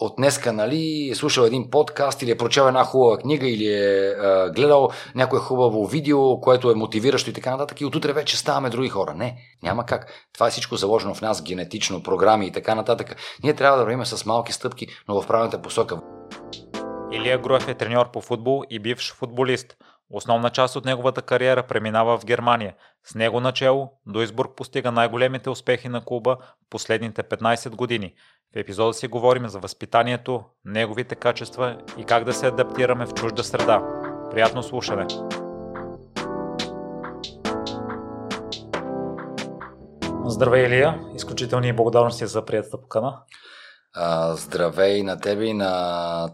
от днеска, нали, е слушал един подкаст или е прочел една хубава книга или е гледал някое хубаво видео, което е мотивиращо и така нататък, и отутре вече ставаме други хора. Не, няма как. Това е всичко заложено в нас генетично, програми и така нататък. Ние трябва да вървим с малки стъпки, но в правилната посока. Илия Груев е треньор по футбол и бивш футболист. Основна част от неговата кариера преминава в Германия. С него начело Дуисбург постига най-големите успехи на клуба в последните 15 години. В епизода си говорим за възпитанието, неговите качества и как да се адаптираме в чужда среда. Приятно слушане! Здравей, Илия! Изключителни благодарности за приятата покана. Здравей на тебе и на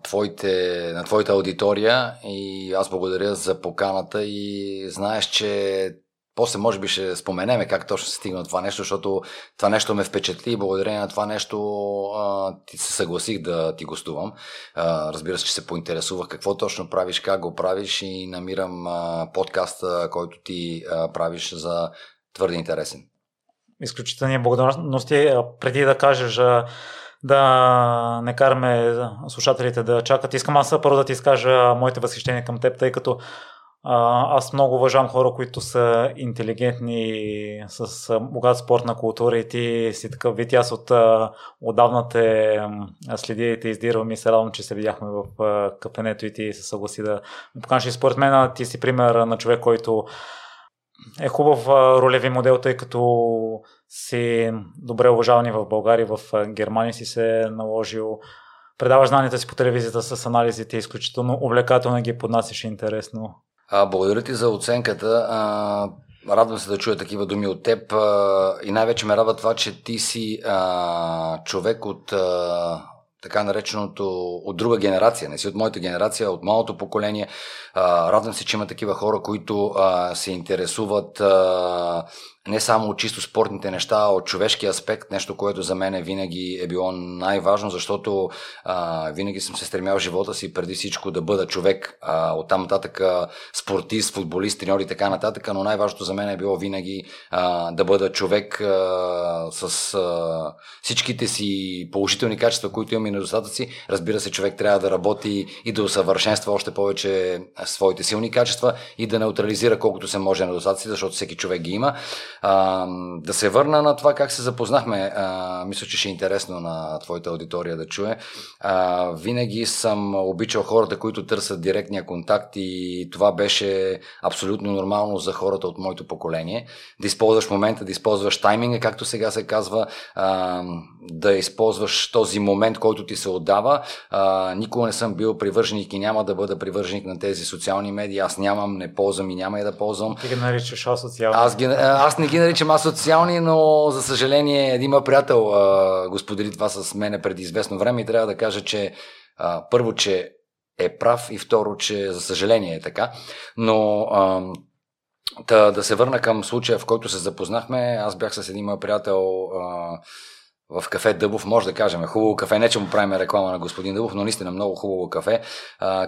твоята аудитория, и аз благодаря за поканата, и знаеш, че после може би ще споменеме как точно се стигна това нещо, защото това нещо ме впечатли и благодарение на това нещо се съгласих да ти гостувам. Разбира се, че се поинтересувах какво точно правиш, как го правиш, и намирам подкаста, който ти правиш, за твърде интересен. Изключителни благодарности. Преди да кажеш, да не караме слушателите да чакат, искам аз първо да ти изкажа моите възхищения към теб, тъй като аз много уважавам хора, които са интелигентни, с богат спортна култура, и ти си такъв вид. Аз отдавна те следя и те издирвам и се радвам, че се видяхме в кафенето и ти се съгласи да ме поканеш. И според мен ти си пример на човек, който е хубав ролеви модел, тъй като си добре уважавани в България, в Германия си се наложил, предаваш знанията си по телевизията с анализите, изключително увлекателно ги поднасяш, интересно. Благодаря ти за оценката. Радвам се да чуя такива думи от теб, и най-вече ме радва това, че ти си човек от така нареченото от друга генерация, не си от моята генерация, от малото поколение. Радвам се, че има такива хора, които се интересуват не само от чисто спортните неща, а от човешкия аспект, нещо, което за мен винаги е било най-важно, защото винаги съм се стремял в живота си преди всичко да бъда човек, оттам нататък спортист, футболист, треньор и така нататък, но най-важното за мен е било винаги да бъда човек с всичките си положителни качества, които имам, и недостатъци. Разбира се, човек трябва да работи и да усъвършенства още повече своите силни качества и да неутрализира колкото се може недостатъци, защото всеки човек ги има. Да се върна на това как се запознахме. Мисля, че ще е интересно на твоята аудитория да чуе. Винаги съм обичал хората, които търсят директния контакт, и това беше абсолютно нормално за хората от моето поколение. Да използваш момента, да използваш тайминга, както сега се казва, да използваш този момент, който ти се отдава. Никога не съм бил привърженик и няма да бъда привърженик на тези социални медии. Аз нямам, не ползвам и няма и да ползвам. Ти ги наричаш асоциални? Аз не ги наричам асоциални, но за съжаление един мой приятел го сподели това с мене преди известно време, и трябва да кажа, че първо, че е прав, и второ, че за съжаление е така. Но да се върна към случая, в който се запознахме. Аз бях с един мой приятел в кафе Дъбов, може да кажем, хубаво кафе, не че му правим реклама на господин Дъбов, но наистина много хубаво кафе,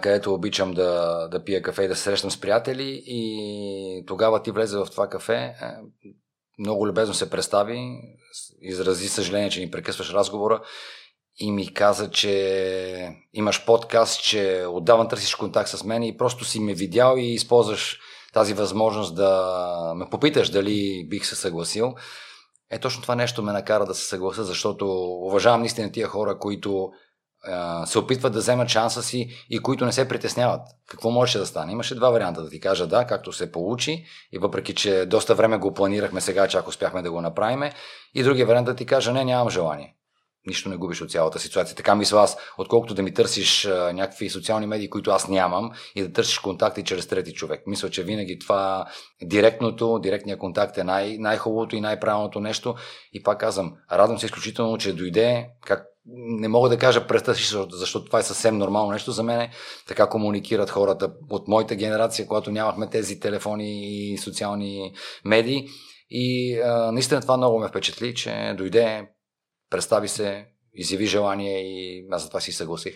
където обичам да пия кафе и да се срещам с приятели, и тогава ти влезе в това кафе, много любезно се представи, изрази съжаление, че ни прекъсваш разговора, и ми каза, че имаш подкаст, че отдавна търсиш контакт с мен и просто си ме видял и използваш тази възможност да ме попиташ дали бих се съгласил. Точно това нещо ме накара да се съглася, защото уважавам наистина тия хора, които се опитват да вземат шанса си и които не се притесняват. Какво можеше да стане? Имаше два варианта, да ти кажа да, както се получи, и въпреки че доста време го планирахме, сега чак успяхме да го направим, и другия вариант да ти кажа не, нямам желание. Нищо не губиш от цялата ситуация. Така мисля аз, отколкото да ми търсиш някакви социални медии, които аз нямам, и да търсиш контакти чрез трети човек. Мисля, че винаги това директният контакт е най-хубавото и най-правилното нещо. И пак казвам, радвам се изключително, че дойде, не мога да кажа престъпиш, защото това е съвсем нормално нещо за мен. Така комуникират хората от моята генерация, когато нямахме тези телефони и социални медии. И наистина това много ме впечатли, че дойде, представи се, изяви желание, и аз за това си съгласих.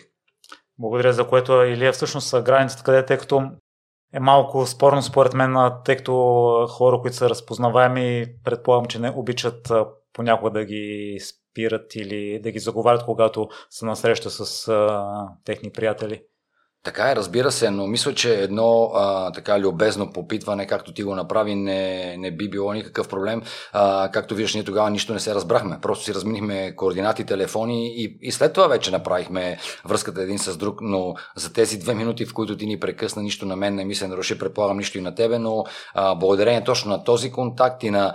Благодаря, за което, Илия. Всъщност границата къде, тъй като е малко спорно според мен, тъй като хора, които са разпознаваеми, предполагам, че не обичат понякога да ги спират или да ги заговарят, когато са на среща с техни приятели? Така е, разбира се, но мисля, че едно така любезно попитване, както ти го направи, не би било никакъв проблем. Както виждаш, ние тогава нищо не се разбрахме. Просто си разминихме координати, телефони и след това вече направихме връзката един с друг, но за тези 2 минути, в които ти ни прекъсна, нищо на мен не ми се наруши, предполагам нищо и на тебе, но благодарение точно на този контакт и на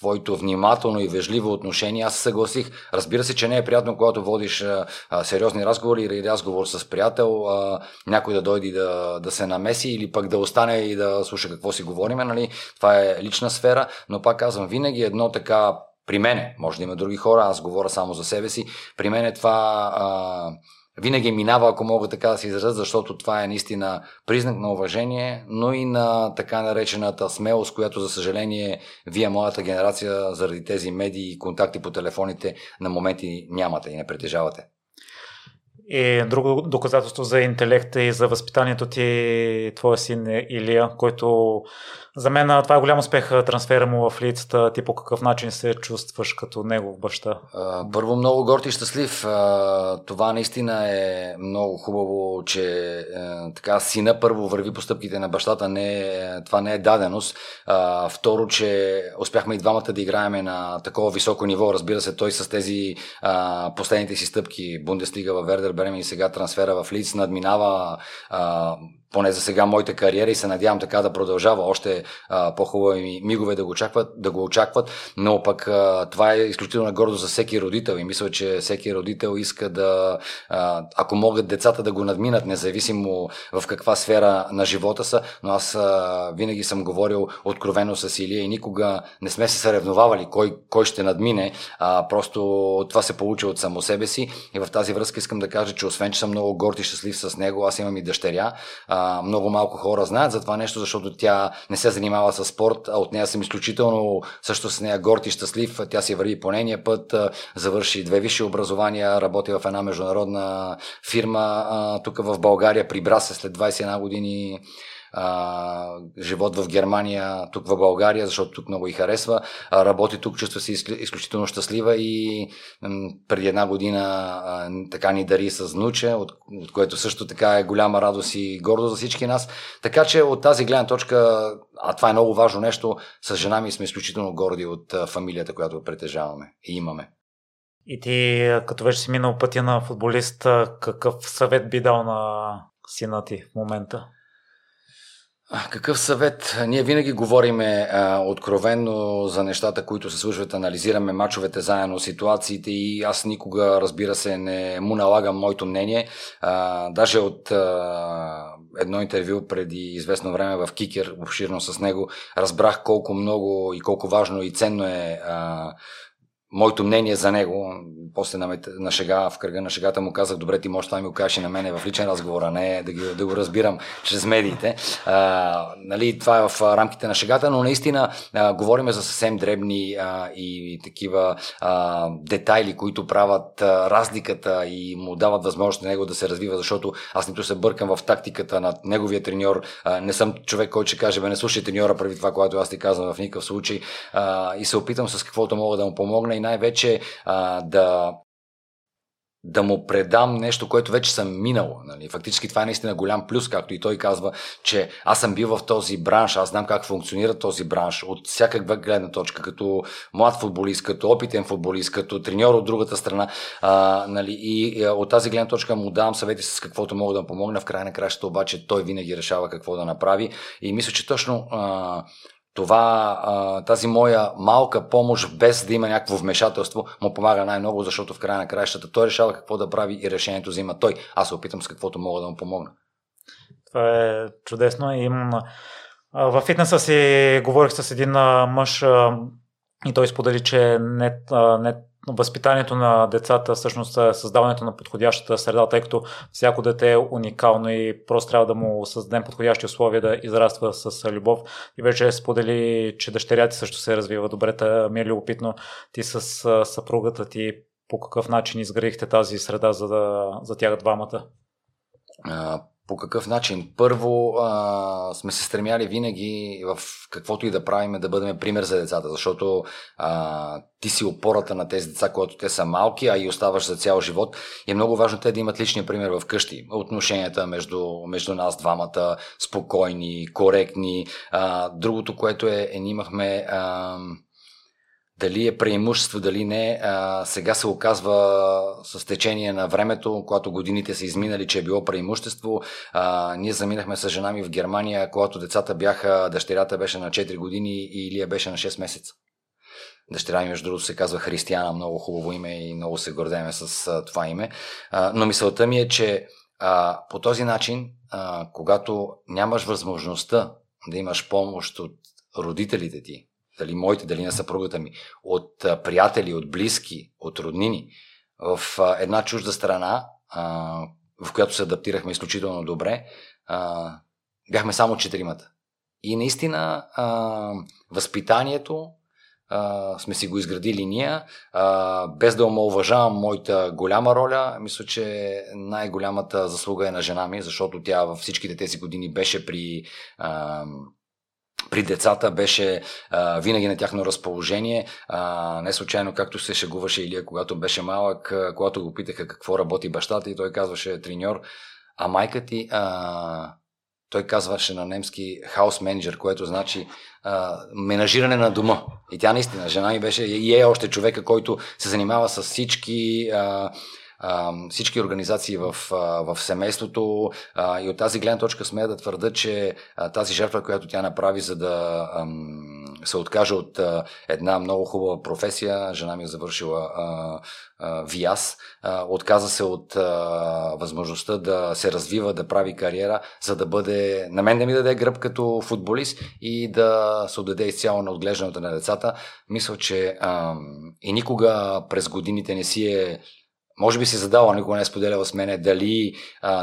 твоето внимателно и вежливо отношение, аз съгласих. Разбира се, че не е приятно, когато водиш сериозни разговори или разговор с приятел, някой да дойде да се намеси или пък да остане и да слуша какво си говориме. Нали? Това е лична сфера, но пак казвам, винаги едно така, при мене, може да има други хора, аз говоря само за себе си, при мен е това... винаги минава, ако мога така да се изразя, защото това е наистина признак на уважение, но и на така наречената смелост, която за съжаление вие, младата генерация, заради тези медии и контакти по телефоните на моменти нямате и не притежавате. И друго доказателство за интелекта и за възпитанието ти, твоя син Илия, който за мен това е голям успех, трансфера му в Лиц. Ти по какъв начин се чувстваш като негов баща? Първо, много горд и щастлив. Това наистина е много хубаво, че така сина първо върви по стъпките на бащата. Това не е даденост. Второ, че успяхме и двамата да играеме на такова високо ниво. Разбира се, той с тези последните си стъпки, Бундеслига във Вердер Бремен и сега трансфера в Лиц, надминава поне за сега моята кариера и се надявам така да продължава, още по-хубави мигове да го очакват, но пък това е изключително гордо за всеки родител и мисля, че всеки родител иска да, ако могат децата да го надминат, независимо в каква сфера на живота са, но аз винаги съм говорил откровено с Илия и никога не сме се съревновавали кой ще надмине, просто това се получи от само себе си и в тази връзка искам да кажа, че освен, че съм много горд и щастлив с него, аз имам и дъщеря. Много малко хора знаят за това нещо, защото тя не се занимава с спорт, а от нея съм изключително също с нея горд и щастлив. Тя си върви по нейния път, завърши 2 висши образования, работи в една международна фирма тук в България, прибра се след 21 години живот в Германия, тук в България, защото тук много ѝ харесва. Работи тук, чувства се изключително щастлива и преди 1 година така ни дари с внуче, от което също така е голяма радост и гордост за всички нас. Така че от тази гледна точка, това е много важно нещо, с жена ми сме изключително горди от фамилията, която притежаваме и имаме. И ти, като вече си минал пътя на футболист, какъв съвет би дал на сина ти в момента? Какъв съвет? Ние винаги говориме откровенно за нещата, които се случват, анализираме мачовете заедно, ситуациите и аз никога, разбира се, не му налагам моето мнение. Даже от едно интервю преди известно време в Кикер, обширно с него, разбрах колко много и колко важно и ценно е моето мнение за него. После на шега, в кръга на шегата му казах: добре, ти можеш това ми го кажеш и на мене в личен разговор, а не да го разбирам чрез медиите. Нали, това е в рамките на шегата, но наистина говорим за съвсем дребни и такива детайли, които правят разликата и му дават възможност на него да се развива, защото аз нито се бъркам в тактиката на неговия треньор. Не съм човек, който ще каже: не слушай треньора, прави това, което аз ти казвам, в никакъв случай. И се опитам с каквото мога да му помогна и най-вече да му предам нещо, което вече съм минал. Нали? Фактически това е наистина голям плюс, както и той казва, че аз съм бил в този бранш, аз знам как функционира този бранш от всякаква гледна точка, като млад футболист, като опитен футболист, като треньор от другата страна. Нали? И от тази гледна точка му давам съвети с каквото мога да му помогна. В края на кращата обаче той винаги решава какво да направи и мисля, че точно... тази моя малка помощ, без да има някакво вмешателство, му помага най-много, защото в края на краищата той решава какво да прави и решението взима той. Аз се опитам с каквото мога да му помогна. Това е чудесно. Във фитнеса си говорих с един мъж и той сподели, че възпитанието на децата всъщност е създаването на подходящата среда, тъй като всяко дете е уникално и просто трябва да му създадем подходящи условия да израства с любов. И вече сподели, че дъщеря ти също се развива добре. Ми е любопитно, ти с съпругата ти по какъв начин изградихте тази среда за тях двамата? по какъв начин. Първо, сме се стремяли винаги в каквото и да правим да бъдем пример за децата, защото ти си опората на тези деца, когато те са малки, а и оставаш за цял живот. И е много важно те да имат личния пример в къщи. Отношенията между нас двамата, спокойни, коректни. Другото, което е ние имахме... Дали е преимущество, дали не, сега се оказва с течение на времето, когато годините са изминали, че е било преимущество. Ние заминахме с жена ми в Германия, когато дъщерята беше на 4 години и Илия беше на 6 месеца. Дъщеря ми, между другото, се казва Христиана, много хубаво име и много се гордеем с това име. Но мисълта ми е, че по този начин, когато нямаш възможността да имаш помощ от родителите ти, дали моите, дали на съпругата ми, от приятели, от близки, от роднини, в една чужда страна, в която се адаптирахме изключително добре, бяхме само 4-мата. И наистина възпитанието сме си го изградили ние, без да омалуважавам моята голяма роля. Мисля, че най-голямата заслуга е на жена ми, защото тя във всичките тези години беше при децата, беше винаги на тяхно разположение. Не случайно, както се шегуваше Илия, когато беше малък, когато го питаха какво работи бащата и той казваше треньор, а майка ти, той казваше на немски house manager, което значи менажиране на дома. И тя наистина, жена ми беше и е още човека, който се занимава с всички организации в семейството, и от тази гледна точка смея да твърда, че тази жертва, която тя направи, за да се откаже от една много хубава професия, жена ми е завършила ВИАС, отказа се от възможността да се развива, да прави кариера, за да бъде, на мен да ми даде гръб като футболист и да се отдаде изцяло на отглеждането на децата. Мисля, че и никога през годините не си е, може би си задала, никога не е споделяла с мене дали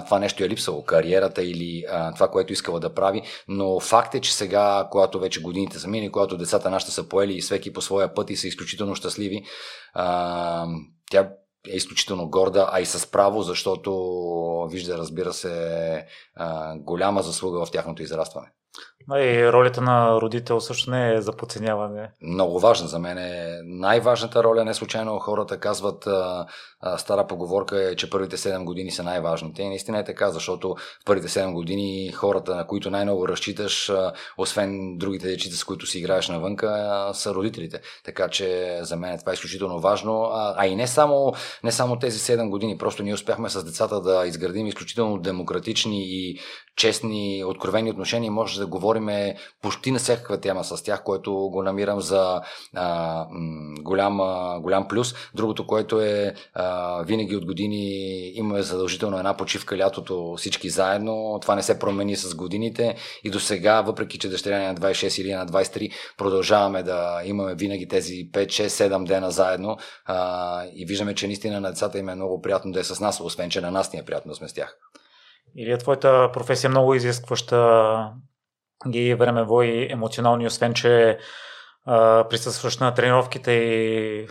това нещо е липсало, кариерата или това, което искала да прави, но факт е, че сега, когато вече годините са минали, когато децата нашите са поели и всеки по своя път и са изключително щастливи, тя е изключително горда, а и с право, защото вижда, разбира се, голяма заслуга в тяхното израстване. И ролята на родител също не е за подценяване. Много важна за мен е. Най-важната роля, не случайно хората казват, стара поговорка е, че първите 7 години са най-важните. И наистина е така, защото в първите 7 години хората, на които най-много разчиташ, освен другите дечица, с които си играеш навънка, са родителите. Така че за мен това е изключително важно. А и не само тези 7 години. Просто ние успяхме с децата да изградим изключително демократични и честни, откровени отношения. Може да говорим почти на всякаква тема с тях, което го намирам за голям плюс. Другото, което е, винаги от години имаме задължително една почивка лятото всички заедно. Това не се промени с годините и до сега, въпреки че дъщеря на 26 или на 23, продължаваме да имаме винаги тези 5, 6, 7 дена заедно, и виждаме, че наистина на децата им е много приятно да е с нас, освен че на нас ни е приятно да сме с тях. Или твоята професия е много изискваща ги времево и емоционални, освен че присъстваш на тренировките и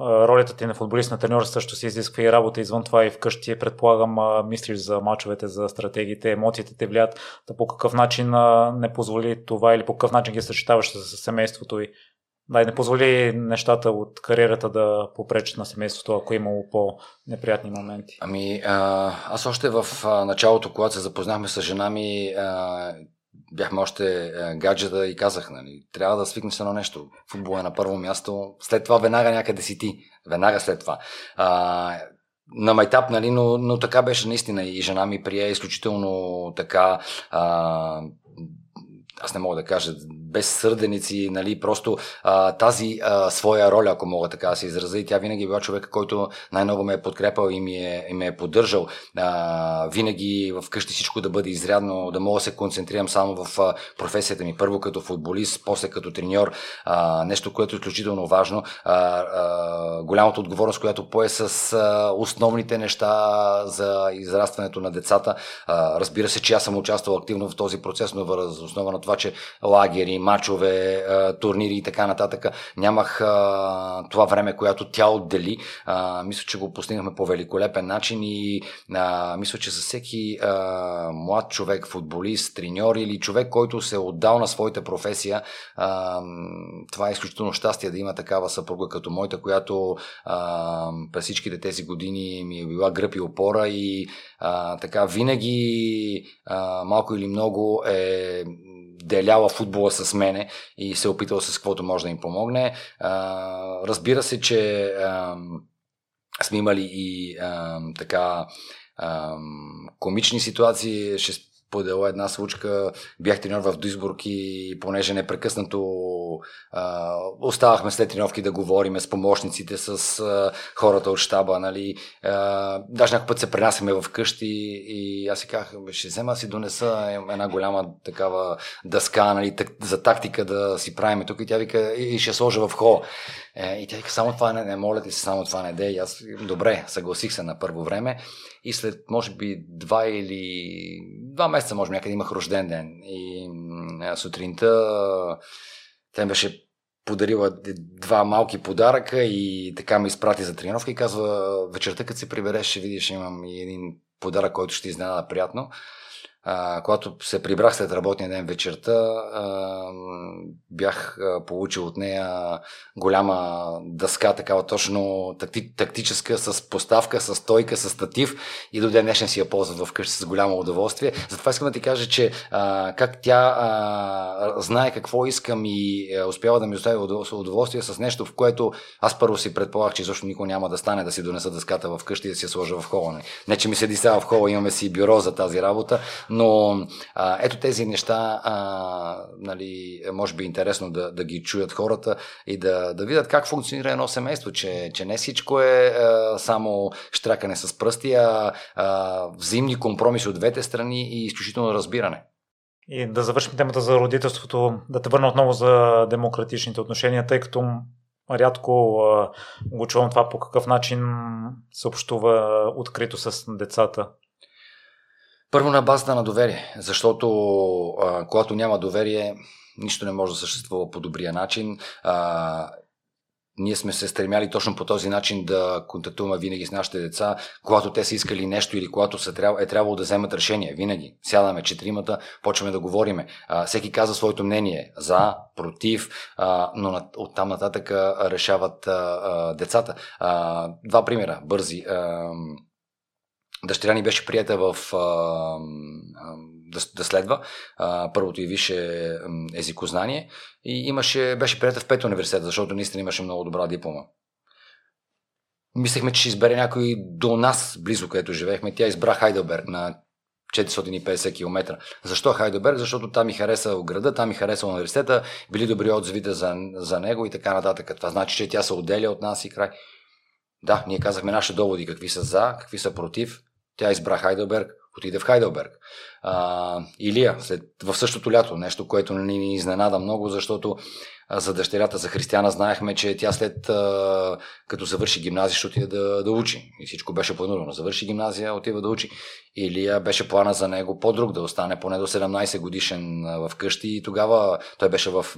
ролята ти на футболист, на треньор също си изисква и работа извън това и вкъщи. Предполагам, мислиш за мачовете, за стратегиите, емоциите те влияят. Да по какъв начин не позволи това или по какъв начин ги съчетаваш с семейството и не позволи нещата от кариерата да попречат на семейството, ако имало по-неприятни моменти? Аз още в началото, когато се запознахме с жена ми, бяхме още гаджета и казах, трябва да свикнеш едно нещо. Футбол е на първо място, след това веднага някъде си ти. Веднага след това. На майтап, но така беше наистина и жена ми прие изключително така... Аз не мога да кажа, без сърденици, просто тази своя роля, ако мога така да се изразя, и тя винаги била човека, който най-много ме е подкрепал и ме е поддържал. Винаги вкъщи всичко да бъде изрядно, да мога да се концентрирам само в професията ми. Първо като футболист, после като треньор, нещо, което е изключително важно. Голямата отговорност, която пое с основните неща за израстването на децата. Разбира се, че аз съм участвал активно в този процес, но въз основа на това, че лагери, мачове, турнири и така нататък. Нямах това време, което тя отдели. Мисля, че го постигнахме по великолепен начин и мисля, че за всеки млад човек, футболист, треньор или човек, който се е отдал на своята професия, това е изключително щастие да има такава съпруга като моята, която през всичките тези години ми е била гръб и опора и така винаги малко или много е деляла футбола с мене и се е опитала с каквото може да им помогне. Разбира се, че сме имали и така комични ситуации. Ще споделя една случка. Бях треньор в Дуисбург и понеже непрекъснато оставахме след тренировки да говорим с помощниците, с хората от щаба, нали. Даже някакъв път се пренасяме в къщи и аз си казах, ще взема си донеса една голяма такава дъска, нали, за тактика да си правиме тук, и тя вика, и ще сложа в хола. И тя вика, само това не моля ти се, само това не дей. Аз добре, съгласих се на първо време и след може би два месеца, може би някъде имах рожден ден и сутринта тя ми беше подарила два малки подаръка и така ме изпрати за тренировка и казва, вечерта като се прибереш ще видиш, имам и един подарък, който ще изненада приятно. Когато се прибрах след работния ден вечерта, бях получил от нея голяма дъска, такава точно тактическа, с поставка, с стойка, с статив и до ден днешен си я ползват вкъщи с голямо удоволствие. Затова искам да ти кажа, че как тя знае какво искам и успява да ми достави удоволствие с нещо, в което аз първо си предполагах, че изобщо никой няма да стане да си донеса дъската вкъщи и да си я сложа в хола. Не, че ми седи сега в хола, имаме си бюро за тази работа. Но ето тези неща, нали, може би е интересно да ги чуят хората и да видят как функционира едно семейство, че не всичко е само щракане с пръсти, а взаимни компромиси от двете страни и изключително разбиране. И да завършим темата за родителството, да те върна отново за демократичните отношения, тъй като рядко го чувам това, по какъв начин се общува открито с децата. Първо на базата на доверие, защото когато няма доверие, нищо не може да съществува по добрия начин. Ние сме се стремяли точно по този начин да контактуваме винаги с нашите деца, когато те са искали нещо или когато е трябвало да вземат решение. Винаги сядаме четиримата, почваме да говориме. Всеки казва своето мнение за, против, но оттам нататък решават децата. Два примера, бързи. Дъщеря ни беше приета да следва първото и висше езикознание и беше приета в Пет университет, защото наистина имаше много добра диплома. Мислехме, че ще избере някой до нас, близо където живеехме. Тя избра Хайделберг на 450 км. Защо Хайделберг? Защото там ми хареса града, там ми хареса университета, били добри отзивите за него и така нататък. Това значи, че тя се отделя от нас и край. Да, ние казахме нашите доводи, какви са за, какви са против. Тя избра Хайделберг, отиде в Хайделберг. Илия, в същото лято, нещо, което ни изненада много, защото за дъщерята, за Христиана, знаехме, че тя като завърши гимназия, ще отиде да учи. И всичко беше планирано. Завърши гимназия, отива да учи. Илия беше плана за него по-друг, да остане поне до 17 годишен в къщи и тогава той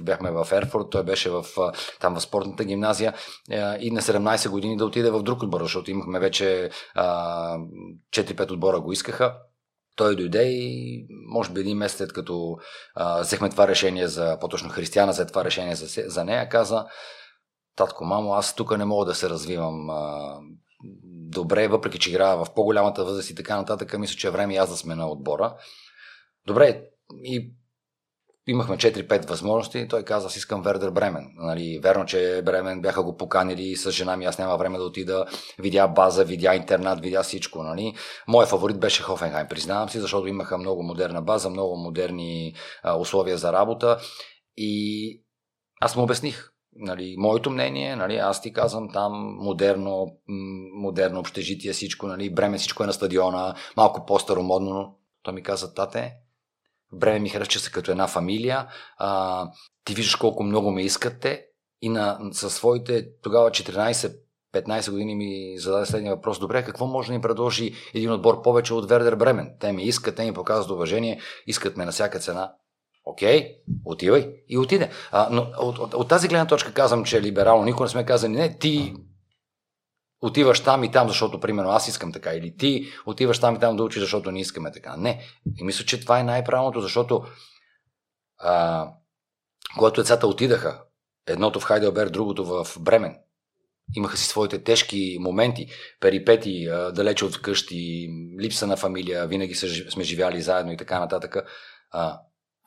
бяхме в Ерфурт, той беше там в спортната гимназия и на 17 години да отиде в друг отбор, защото имахме вече 4-5 отбора го искаха. Той дойде и може би един месец след като взехме това решение по-точно Християна, за това решение за нея, каза: татко, мамо, аз тук не мога да се развивам добре, въпреки че играя в по-голямата възраст и така нататък, мисля, че е време и аз да сменя отбора. Добре, и имахме 4-5 възможности. Той каза: аз искам Вердер Бремен. Нали, верно, че Бремен бяха го поканили с жена ми, аз няма време да отида, видя база, видя интернат, видя всичко. Нали. Моя фаворит беше Хофенхайм, признавам си, защото имаха много модерна база, много модерни условия за работа и аз му обясних. Нали, моето мнение, нали, аз ти казвам там модерно общежитие, всичко, нали, Бремен, всичко е на стадиона, малко по-старомодно. Той ми каза: тате, Бремен ми харесва, че са като една фамилия, ти виждаш колко много ме искате. И със своите тогава 14-15 години ми зададе следния въпрос: добре, какво може да ни предложи един отбор повече от Вердер Бремен? Те ми искат, те ми показват уважение, искат ме на всяка цена. Окей, отивай и отиде. Но от тази гледна точка казвам, че е либерално. Никога не сме казали, не, ти отиваш там и там, защото, примерно, аз искам така. Или ти отиваш там и там да учиш, защото не искаме така. Не. И мисля, че това е най-правилното, защото когато децата отидаха, едното в Хайделберг, другото в Бремен, имаха си своите тежки моменти, перипети, далече от къщи, липса на фамилия, винаги сме живяли заедно и така нататък. В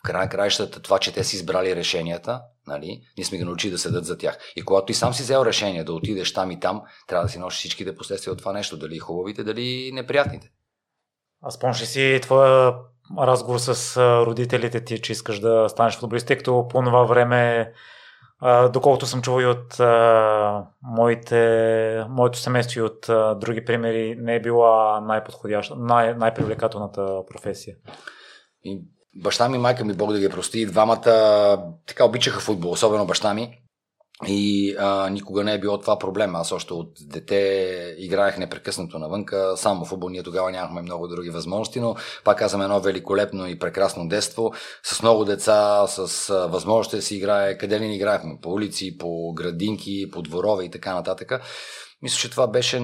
край на краищата, това, че те си избрали решенията, нали, ние сме ги научили да седат за тях. И когато ти сам си взел решение да отидеш там и там, трябва да си носиш всичките последствия от това нещо, дали хубавите, дали неприятните. А спомниш ли си твоя разговор с родителите ти, че искаш да станеш футболист, тъй като по това време, доколкото съм чувал и от моето семейство и от други примери, не е била най-подходяща, най-привлекателната професия? И баща ми, майка ми, Бог да ги прости, двамата така обичаха футбол, особено баща ми, и никога не е било това проблем. Аз още от дете играех непрекъснато навънка, само футбол, ние тогава нямахме много други възможности, но пак казвам, едно великолепно и прекрасно детство, с много деца, с възможности да си играе, къде ли не играехме, по улици, по градинки, по дворове и така нататък. Мисля, че това беше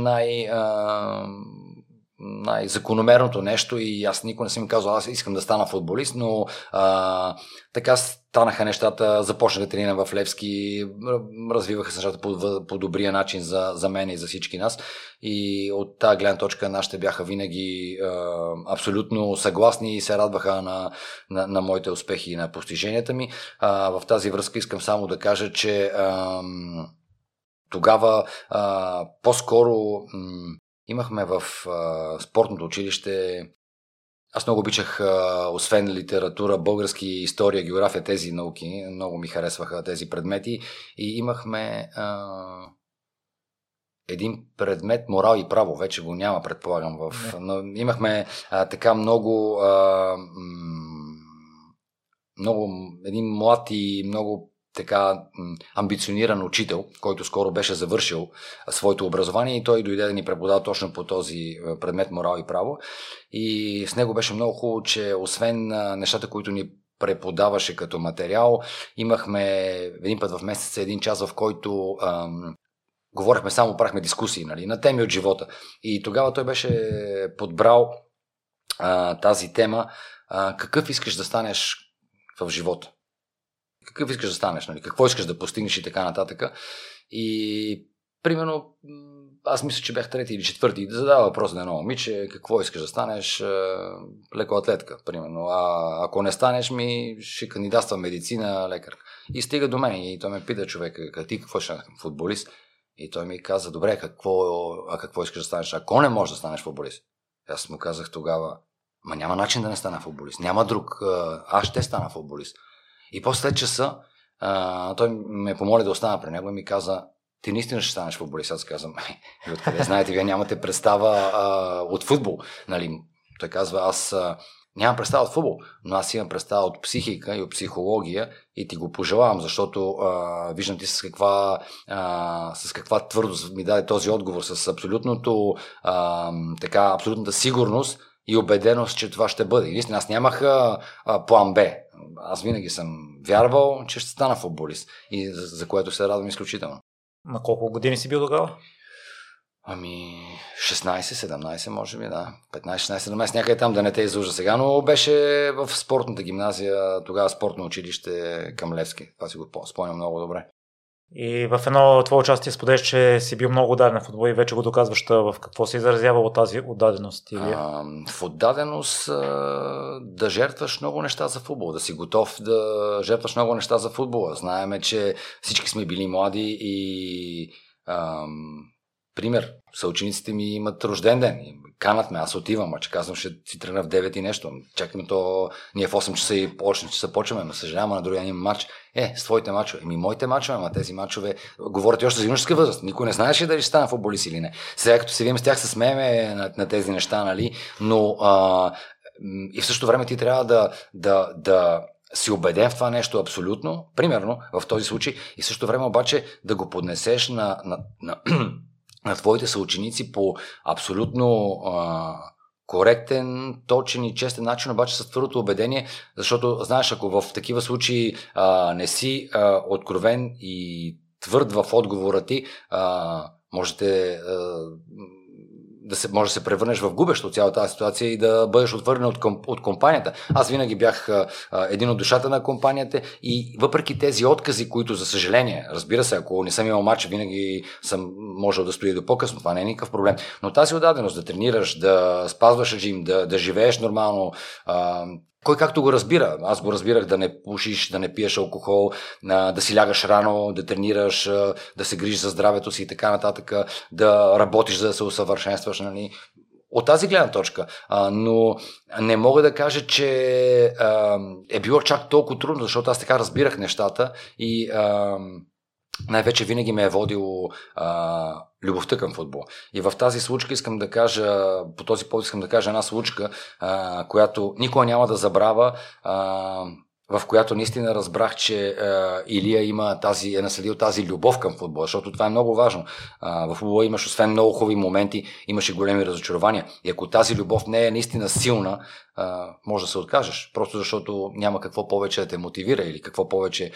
най-закономерното нещо и аз никога не съм им казал, аз искам да стана футболист, но така станаха нещата, започнах да тренирам в Левски, развиваха се нещата по добрия начин за мен и за всички нас и от тази гледна точка нашите бяха винаги абсолютно съгласни и се радваха на моите успехи и на постиженията ми. В тази връзка искам само да кажа, че тогава по-скоро имахме в спортното училище, аз много обичах, освен литература, български, история, география, тези науки, много ми харесваха тези предмети и имахме един предмет, морал и право, вече го няма, предполагам, но имахме така много един млад и много така амбициониран учител, който скоро беше завършил своето образование и той дойде да ни преподава точно по този предмет морал и право. И с него беше много хубаво, че освен нещата, които ни преподаваше като материал, имахме един път в месеца един час, в който говорихме само, правихме дискусии, нали, на теми от живота. И тогава той беше подбрал тази тема какъв искаш да станеш в живота. Какъв искаш да станеш, нали? Какво искаш да постигнеш и така нататък. И примерно, аз мисля, че бях трети или четвърти и да задава въпрос на едно момиче, какво искаш да станеш, лекоатлетка, примерно. Ако не станеш, ще кандидатства медицина, лекар. И стига до мен и той ме пита, човек, ти какво ще станеш, футболист? И той ми каза, добре, какво искаш да станеш, ако не можеш да станеш футболист? Аз му казах тогава, няма начин да не стана футболист, няма друг, аз ще стана футболист. И после часа той ме помоли да остана при него и ми каза, ти наистина ще станеш футболист. Аз казвам, откъде знаете, вие нямате представа от футбол. Нали? Той казва, аз нямам представа от футбол, но аз имам представа от психика и от психология и ти го пожелавам, защото виждам ти с каква твърдост ми даде този отговор, с абсолютната сигурност и убеденост, че това ще бъде. Единствено, аз нямах план Б. Аз винаги съм вярвал, че ще стана футболист и за което се радвам изключително. На колко години си бил тогава? 16-17 може би, да. 15-16-17, някъде там, да не те излъжа сега, но беше в спортната гимназия, тогава спортно училище към Левски. Това си го спомням много добре. И в едно твое участие споделяш, че си бил много ударен в футбол и вече го доказваш. В какво се изразявало тази отдаденост? В отдаденост да жертваш много неща за футбол, да си готов да жертваш много неща за футбола. Знаеме, че всички сме били млади и пример, съучениците ми имат рожден ден. Канат ме, аз отивам, че казвам, ще си тръгна в 9 и нещо. Чакаме то, ние в 8 часа и 8 часа почваме, но съжалявам, на другия един матч. С твоите мачове, моите мачове, тези мачове, говорят още за юношеска възраст. Никой не знаеше дали ще стана футболист или не. Сега като се видим с тях, се смееме на тези неща, нали, но и в същото време ти трябва да си убеден в това нещо абсолютно, примерно в този случай, и в същото време обаче да го поднесеш на твоите съученици по абсолютно коректен, точен и честен начин, обаче с твърдото убедение, защото, знаеш, ако в такива случаи не си откровен и твърд в отговора ти, може да се превърнеш в губещо от цялата тази ситуация и да бъдеш отвърнен от компанията. Аз винаги бях един от душата на компанията и въпреки тези откази, които за съжаление, разбира се, ако не съм имал матч, винаги съм можел да стои до по-късно, това не е никакъв проблем. Но тази отдаденост да тренираш, да спазваш режим, да живееш нормално, кой както го разбира. Аз го разбирах да не пушиш, да не пиеш алкохол, да си лягаш рано, да тренираш, да се грижиш за здравето си и така нататък, да работиш, за да се усъвършенстваш. Нали? От тази гледна точка. Но не мога да кажа, че е било чак толкова трудно, защото аз така разбирах нещата и най-вече винаги ме е водило любовта към футбола. И в тази случка искам да кажа, по този повод искам да кажа една случка, която никога няма да забравя, в която наистина разбрах, че Илия има е наследил тази любов към футбола, защото това е много важно. В футбола имаш, освен много хубави моменти, имаш и големи разочарования. И ако тази любов не е наистина силна, може да се откажеш, просто защото няма какво повече да те мотивира или какво повече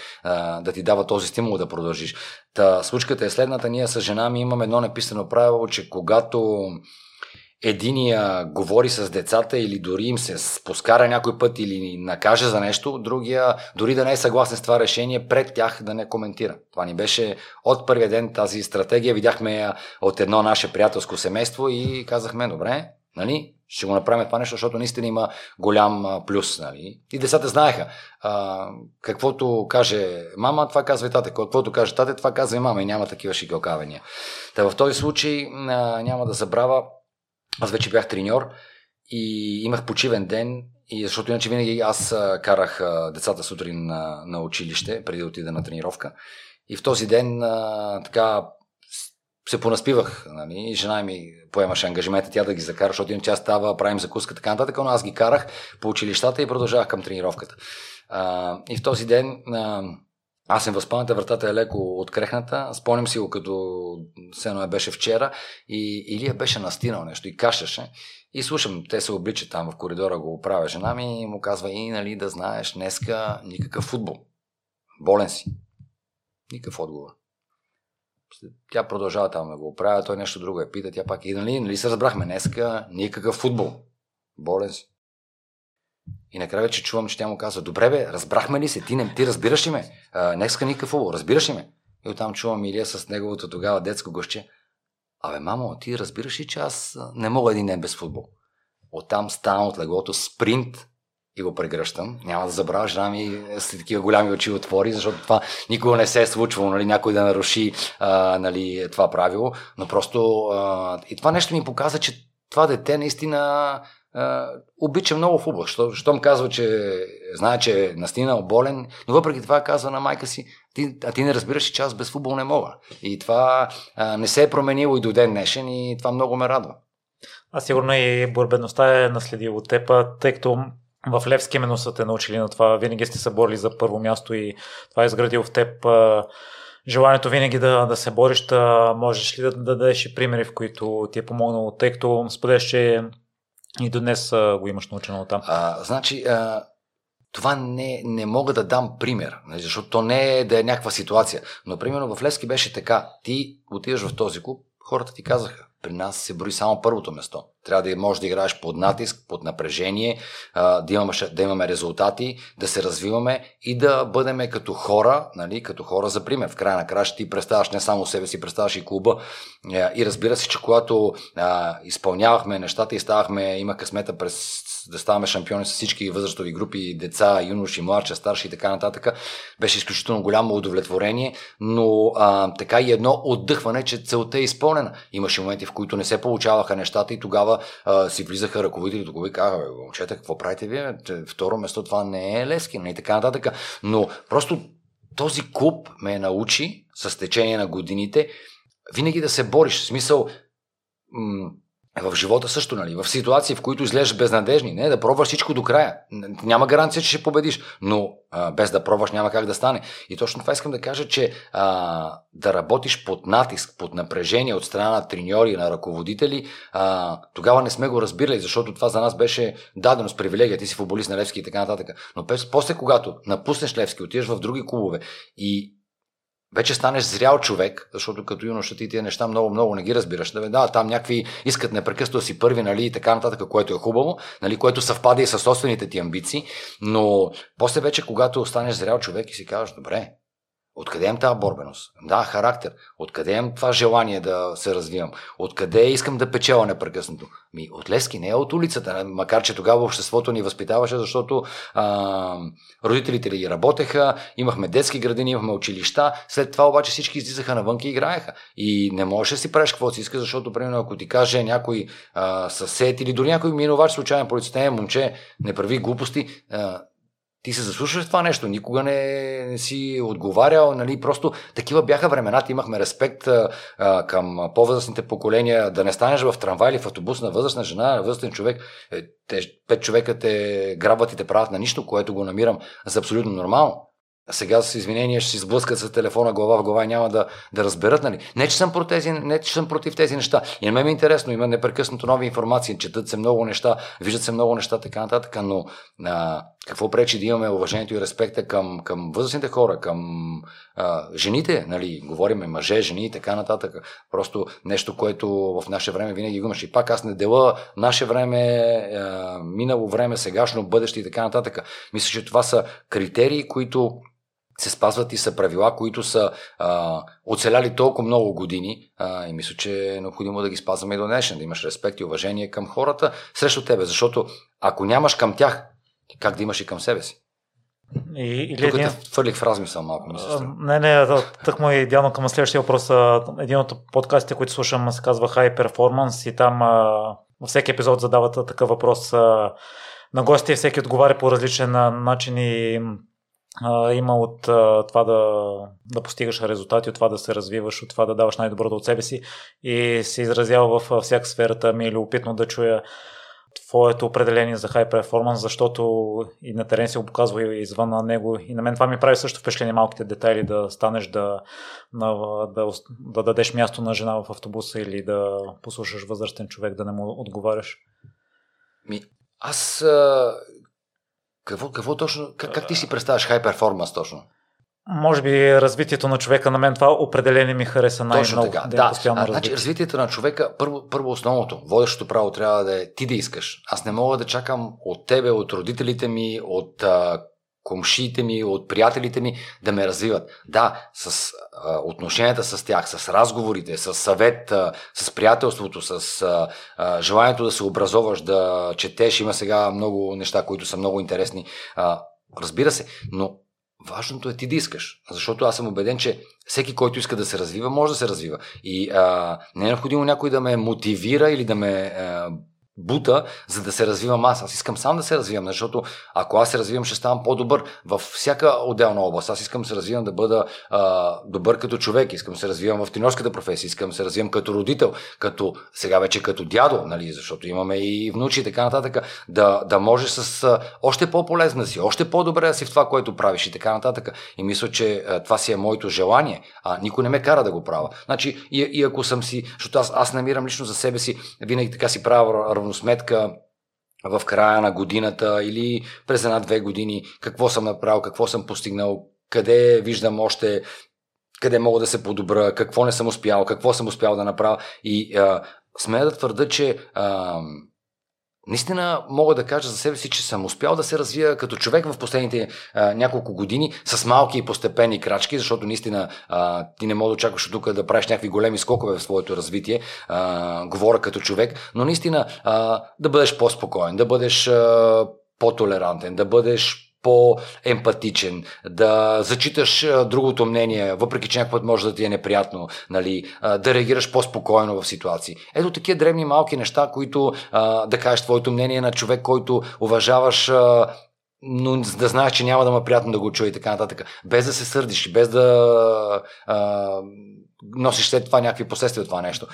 да ти дава този стимул да продължиш. Та случката е следната. Ние с жена ми имаме едно написано правило, че когато единия говори с децата или дори им се спускара някой път или накаже за нещо, другия дори да не е съгласен с това решение, пред тях да не коментира. Това ни беше от първия ден тази стратегия. Видяхме я от едно наше приятелско семейство и казахме, добре, нали, ще го направим това нещо, защото наистина има голям плюс. Нали? И децата знаеха. Каквото каже мама, това казва и тате. Каквото каже тате, това казва и мама. И няма такива шикалкавения. Та в този случай няма да забравя. Аз вече бях треньор и имах почивен ден, и защото иначе винаги аз карах децата сутрин на училище, преди да отида на тренировка. И в този ден така се понаспивах, нали? И жена ми поемаше ангажимента тя да ги закара, защото иначе аз става, правим закуска, така нататък, но аз ги карах по училищата и продължавах към тренировката. И в този ден аз съм възпълната, вратата е леко открехната, спомням си го като сено беше вчера и Илия беше настинал нещо и кашеше. И слушам, те се обличат там в коридора, го оправя жена ми и му казва, и нали да знаеш, днеска никакъв футбол, болен си. Никакъв отговор. Тя продължава там да го оправя, той нещо друго я пита, тя пак и нали се разбрахме, днеска никакъв футбол, болен си. И накрая вече чувам, че тя му казва, добре бе, разбрахме ли се, ти разбираш ли ме? Днеска никакъв футбол, разбираш ли ме? И оттам чувам Илия с неговото тогава детско гъще. Абе, мамо, ти разбираш ли, че аз не мога един ден без футбол? Оттам ставам от леглото, спринт и го прегръщам. Няма да забравя, жена ми с такива голями очи отвори, защото това никога не се е случвало, нали, някой да наруши нали, това правило. Но просто и това нещо ми показа, че това дете наистина обича много футбол. Щом казва, че знае, че е настинал болен, но въпреки това казва на майка си, ти не разбираш, че аз без футбол не мога. И това не се е променило и до ден днешен и това много ме радва. А сигурно и борбедността е наследила от теб, тъй като в Левски именно са те научили на това. Винаги сте се борили за първо място и това е изградило в теб желанието винаги да се бориш. Можеш ли да дадеш и примери, в които ти е помогнало, тъй като споделяш, че и до днес го имаш научено там. Това не мога да дам пример, защото то не е да е някаква ситуация. Но, примерно, в Левски беше така. Ти отидеш в този клуб, хората ти казаха, при нас се брои само първото место. Трябва да можеш да играеш под натиск, под напрежение, да имаме резултати, да се развиваме и да бъдем като хора, нали, като хора за пример. В края на края ти представяш не само себе си, представяш и клуба. И разбира се, че когато изпълнявахме нещата и има късмета да ставаме шампиони с всички възрастови групи, деца, юноши, младши, старши и така нататък, беше изключително голямо удовлетворение, но така и едно отдъхване, че целта е изпълнена. Имаше моменти, в които не се получаваха нещата и тогава си влизаха ръководителите, и казаха, момчета, какво правите вие? Второ место, това не е Левски, не и така нататък. Но просто този клуб ме научи с течение на годините винаги да се бориш. В смисъл, В живота също, нали? В ситуации, в които излезеш безнадежни, не, да пробваш всичко до края. Няма гаранция, че ще победиш, но без да пробваш няма как да стане. И точно това искам да кажа, че да работиш под натиск, под напрежение от страна на треньори, на ръководители, тогава не сме го разбирали, защото това за нас беше дадено с привилегия. Ти си футболист на Левски и така нататък. Но после, когато напуснеш Левски, отидеш в други клубове и вече станеш зрял човек, защото като юноша ти тия неща много не ги разбираш. Да, там някакви искат непрекъснато да си първи, нали, и така нататък, което е хубаво, нали, което съвпада и със собствените ти амбиции, но после вече, когато станеш зрял човек и си казваш, добре, откъде имам тази борбеност? Да, характер. Откъде имам това желание да се развивам? Откъде искам да печеля непрекъснато? От Левски, не е от улицата. Макар че тогава обществото ни възпитаваше, защото родителите ли работеха, имахме детски градини, имахме училища, след това обаче всички излизаха навън и играеха. И не можеш да си правиш какво си иска, защото, примерно, ако ти каже някой съсед или дори някой минувач случайен полицейски, момче, не прави глупости, ти се заслушваш това нещо, никога не си отговарял, нали, просто такива бяха времената, имахме респект към по-възрастните поколения, да не станеш в трамвай или в автобус на възрастна жена, на възрастен човек, пет човека те грабват и те правят на нищо, което го намирам за абсолютно нормално. Сега с извинение ще си сблъскат с телефона глава в глава и няма да разберат, нали. Не, че съм против тези неща. И на мен ми е интересно, има непрекъснато нови информации, четат се много неща, виждат се много неща, така нататък, но какво пречи да имаме уважението и респекта към възрастните хора, към жените, нали, говориме мъже, жени и така нататък. Просто нещо, което в наше време винаги го имаш. И пак аз не дела наше време, минало време, сегашно, бъдеще и така нататък. Мисля, че това са критерии, които се спазват и са правила, които са оцеляли толкова много години, и мисля, че е необходимо да ги спазваме и до днешен, да имаш респект и уважение към хората срещу тебе, защото ако нямаш към тях, как да имаш и към себе си? Тук един... те твърлих в размисъл малко. Не, тък му е идеално към следващия въпрос. Един от подкастите, които слушам, се казва High Performance и там във всеки епизод задават такъв въпрос на гости, всеки отговаря по различен начин и има от това да постигаш резултати, от това да се развиваш, от това да даваш най-доброто от себе си и се изразява във всяка сферата. Ми е любопитно да чуя твоето определение за хай перформанс, защото и на терен си го показва и извън на него. И на мен това ми прави също впечатление, малките детайли, да станеш да дадеш място на жена в автобуса или да послушаш възрастен човек, да не му отговаряш. Аз... Какво точно? Как ти си представяш хай перформанс точно? Може би развитието на човека, на мен това определение ми хареса най-много. Точно така, да. Значи развитието на човека, първо основното, водещото право трябва да е ти да искаш. Аз не мога да чакам от тебе, от родителите ми, от комшиите ми, от приятелите ми да ме развиват. Да, с отношенията с тях, с разговорите, с съвет, с приятелството, с желанието да се образоваш, да четеш. Има сега много неща, които са много интересни. Разбира се, но важното е ти да искаш, защото аз съм убеден, че всеки, който иска да се развива, може да се развива. И не е необходимо някой да ме мотивира или да ме бута, за да се развивам аз. Аз искам сам да се развивам, защото ако аз се развивам, ще ставам по-добър във всяка отделна област. Аз искам да се развивам да бъда добър като човек, искам да се развивам в треньорската професия, искам да се развивам като родител, като сега вече като дядо, нали, защото имаме и внучи и така нататък, да можеш с още по-полезна си, още по-добре си в това, което правиш и така нататък. И мисля, че това си е моето желание, а никой не ме кара да го правя. Значи, и ако съм си, защото аз намирам лично за себе си, винаги така си правя сметка в края на годината или през една-две години какво съм направил, какво съм постигнал, къде виждам още, къде мога да се подобра, какво не съм успял, какво съм успял да направя. И смея да твърда, че наистина мога да кажа за себе си, че съм успял да се развия като човек в последните няколко години с малки и постепенни крачки, защото наистина ти не мога да очакваш тук да правиш някакви големи скокове в своето развитие, говоря като човек, но наистина да бъдеш по-спокоен, да бъдеш по-толерантен, да бъдеш по-емпатичен, да зачиташ другото мнение, въпреки че някакъв път може да ти е неприятно, нали, да реагираш по-спокойно в ситуации. Ето такива древни малки неща, които да кажеш твоето мнение на човек, който уважаваш, но да знаеш, че няма да му е приятно да го чуе и така нататък. Без да се сърдиш, без да носиш след това някакви последствия от това нещо.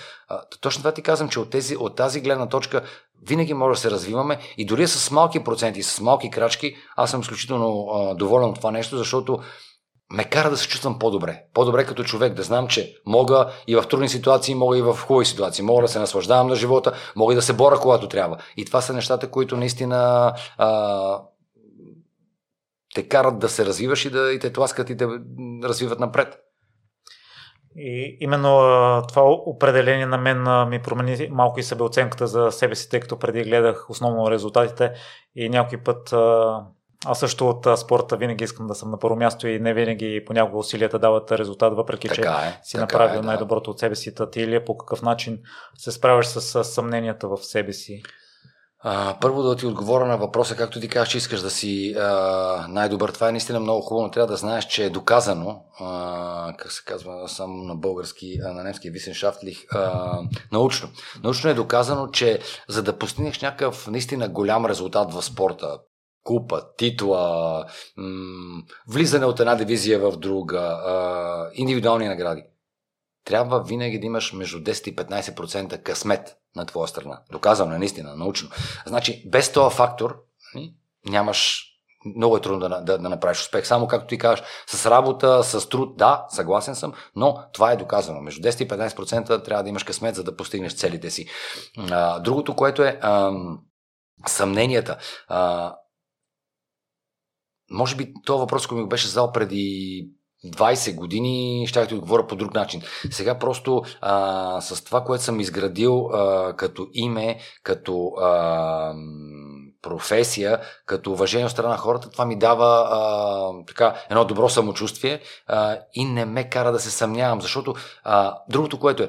Точно това ти казвам, че от тази гледна точка винаги може да се развиваме и дори с малки проценти, с малки крачки, аз съм изключително доволен от това нещо, защото ме кара да се чувствам по-добре. По-добре като човек, да знам, че мога и в трудни ситуации, мога и в хубави ситуации. Мога да се наслаждавам на живота, мога и да се боря, когато трябва. И това са нещата, които наистина те карат да се развиваш и да те тласкат и да развиват напред. И именно това определение на мен ми промени малко и себеоценката за себе си, тъй като преди гледах основно резултатите и някой път... Аз също от спорта винаги искам да съм на първо място и не винаги понякога усилията дават резултат, въпреки че си направил най-доброто от себе си. Ти, Илия, по какъв начин се справяш с съмненията в себе си? Първо да ти отговоря на въпроса, както ти казваш, че искаш да си най-добър. Това е наистина много хубаво, но трябва да знаеш, че е доказано, как се казва само на български, на немски, висеншафтлих, научно. Научно е доказано, че за да постигнеш някакъв наистина голям резултат в спорта, купа, титла, влизане от една дивизия в друга, индивидуални награди. Трябва винаги да имаш между 10 и 15% късмет на твоя страна. Доказано е наистина, научно. Значи, без този фактор нямаш... Много е трудно да направиш успех. Само както ти кажеш, с работа, с труд, да, съгласен съм, но това е доказано. Между 10 и 15% трябва да имаш късмет, за да постигнеш целите си. Другото, което е съмненията. Може би този въпрос, който ми го беше задал преди 20 години, щях да отговоря по друг начин. Сега просто с това, което съм изградил като име, като професия, като уважение от страна на хората, това ми дава едно добро самочувствие и не ме кара да се съмнявам, защото другото, което е...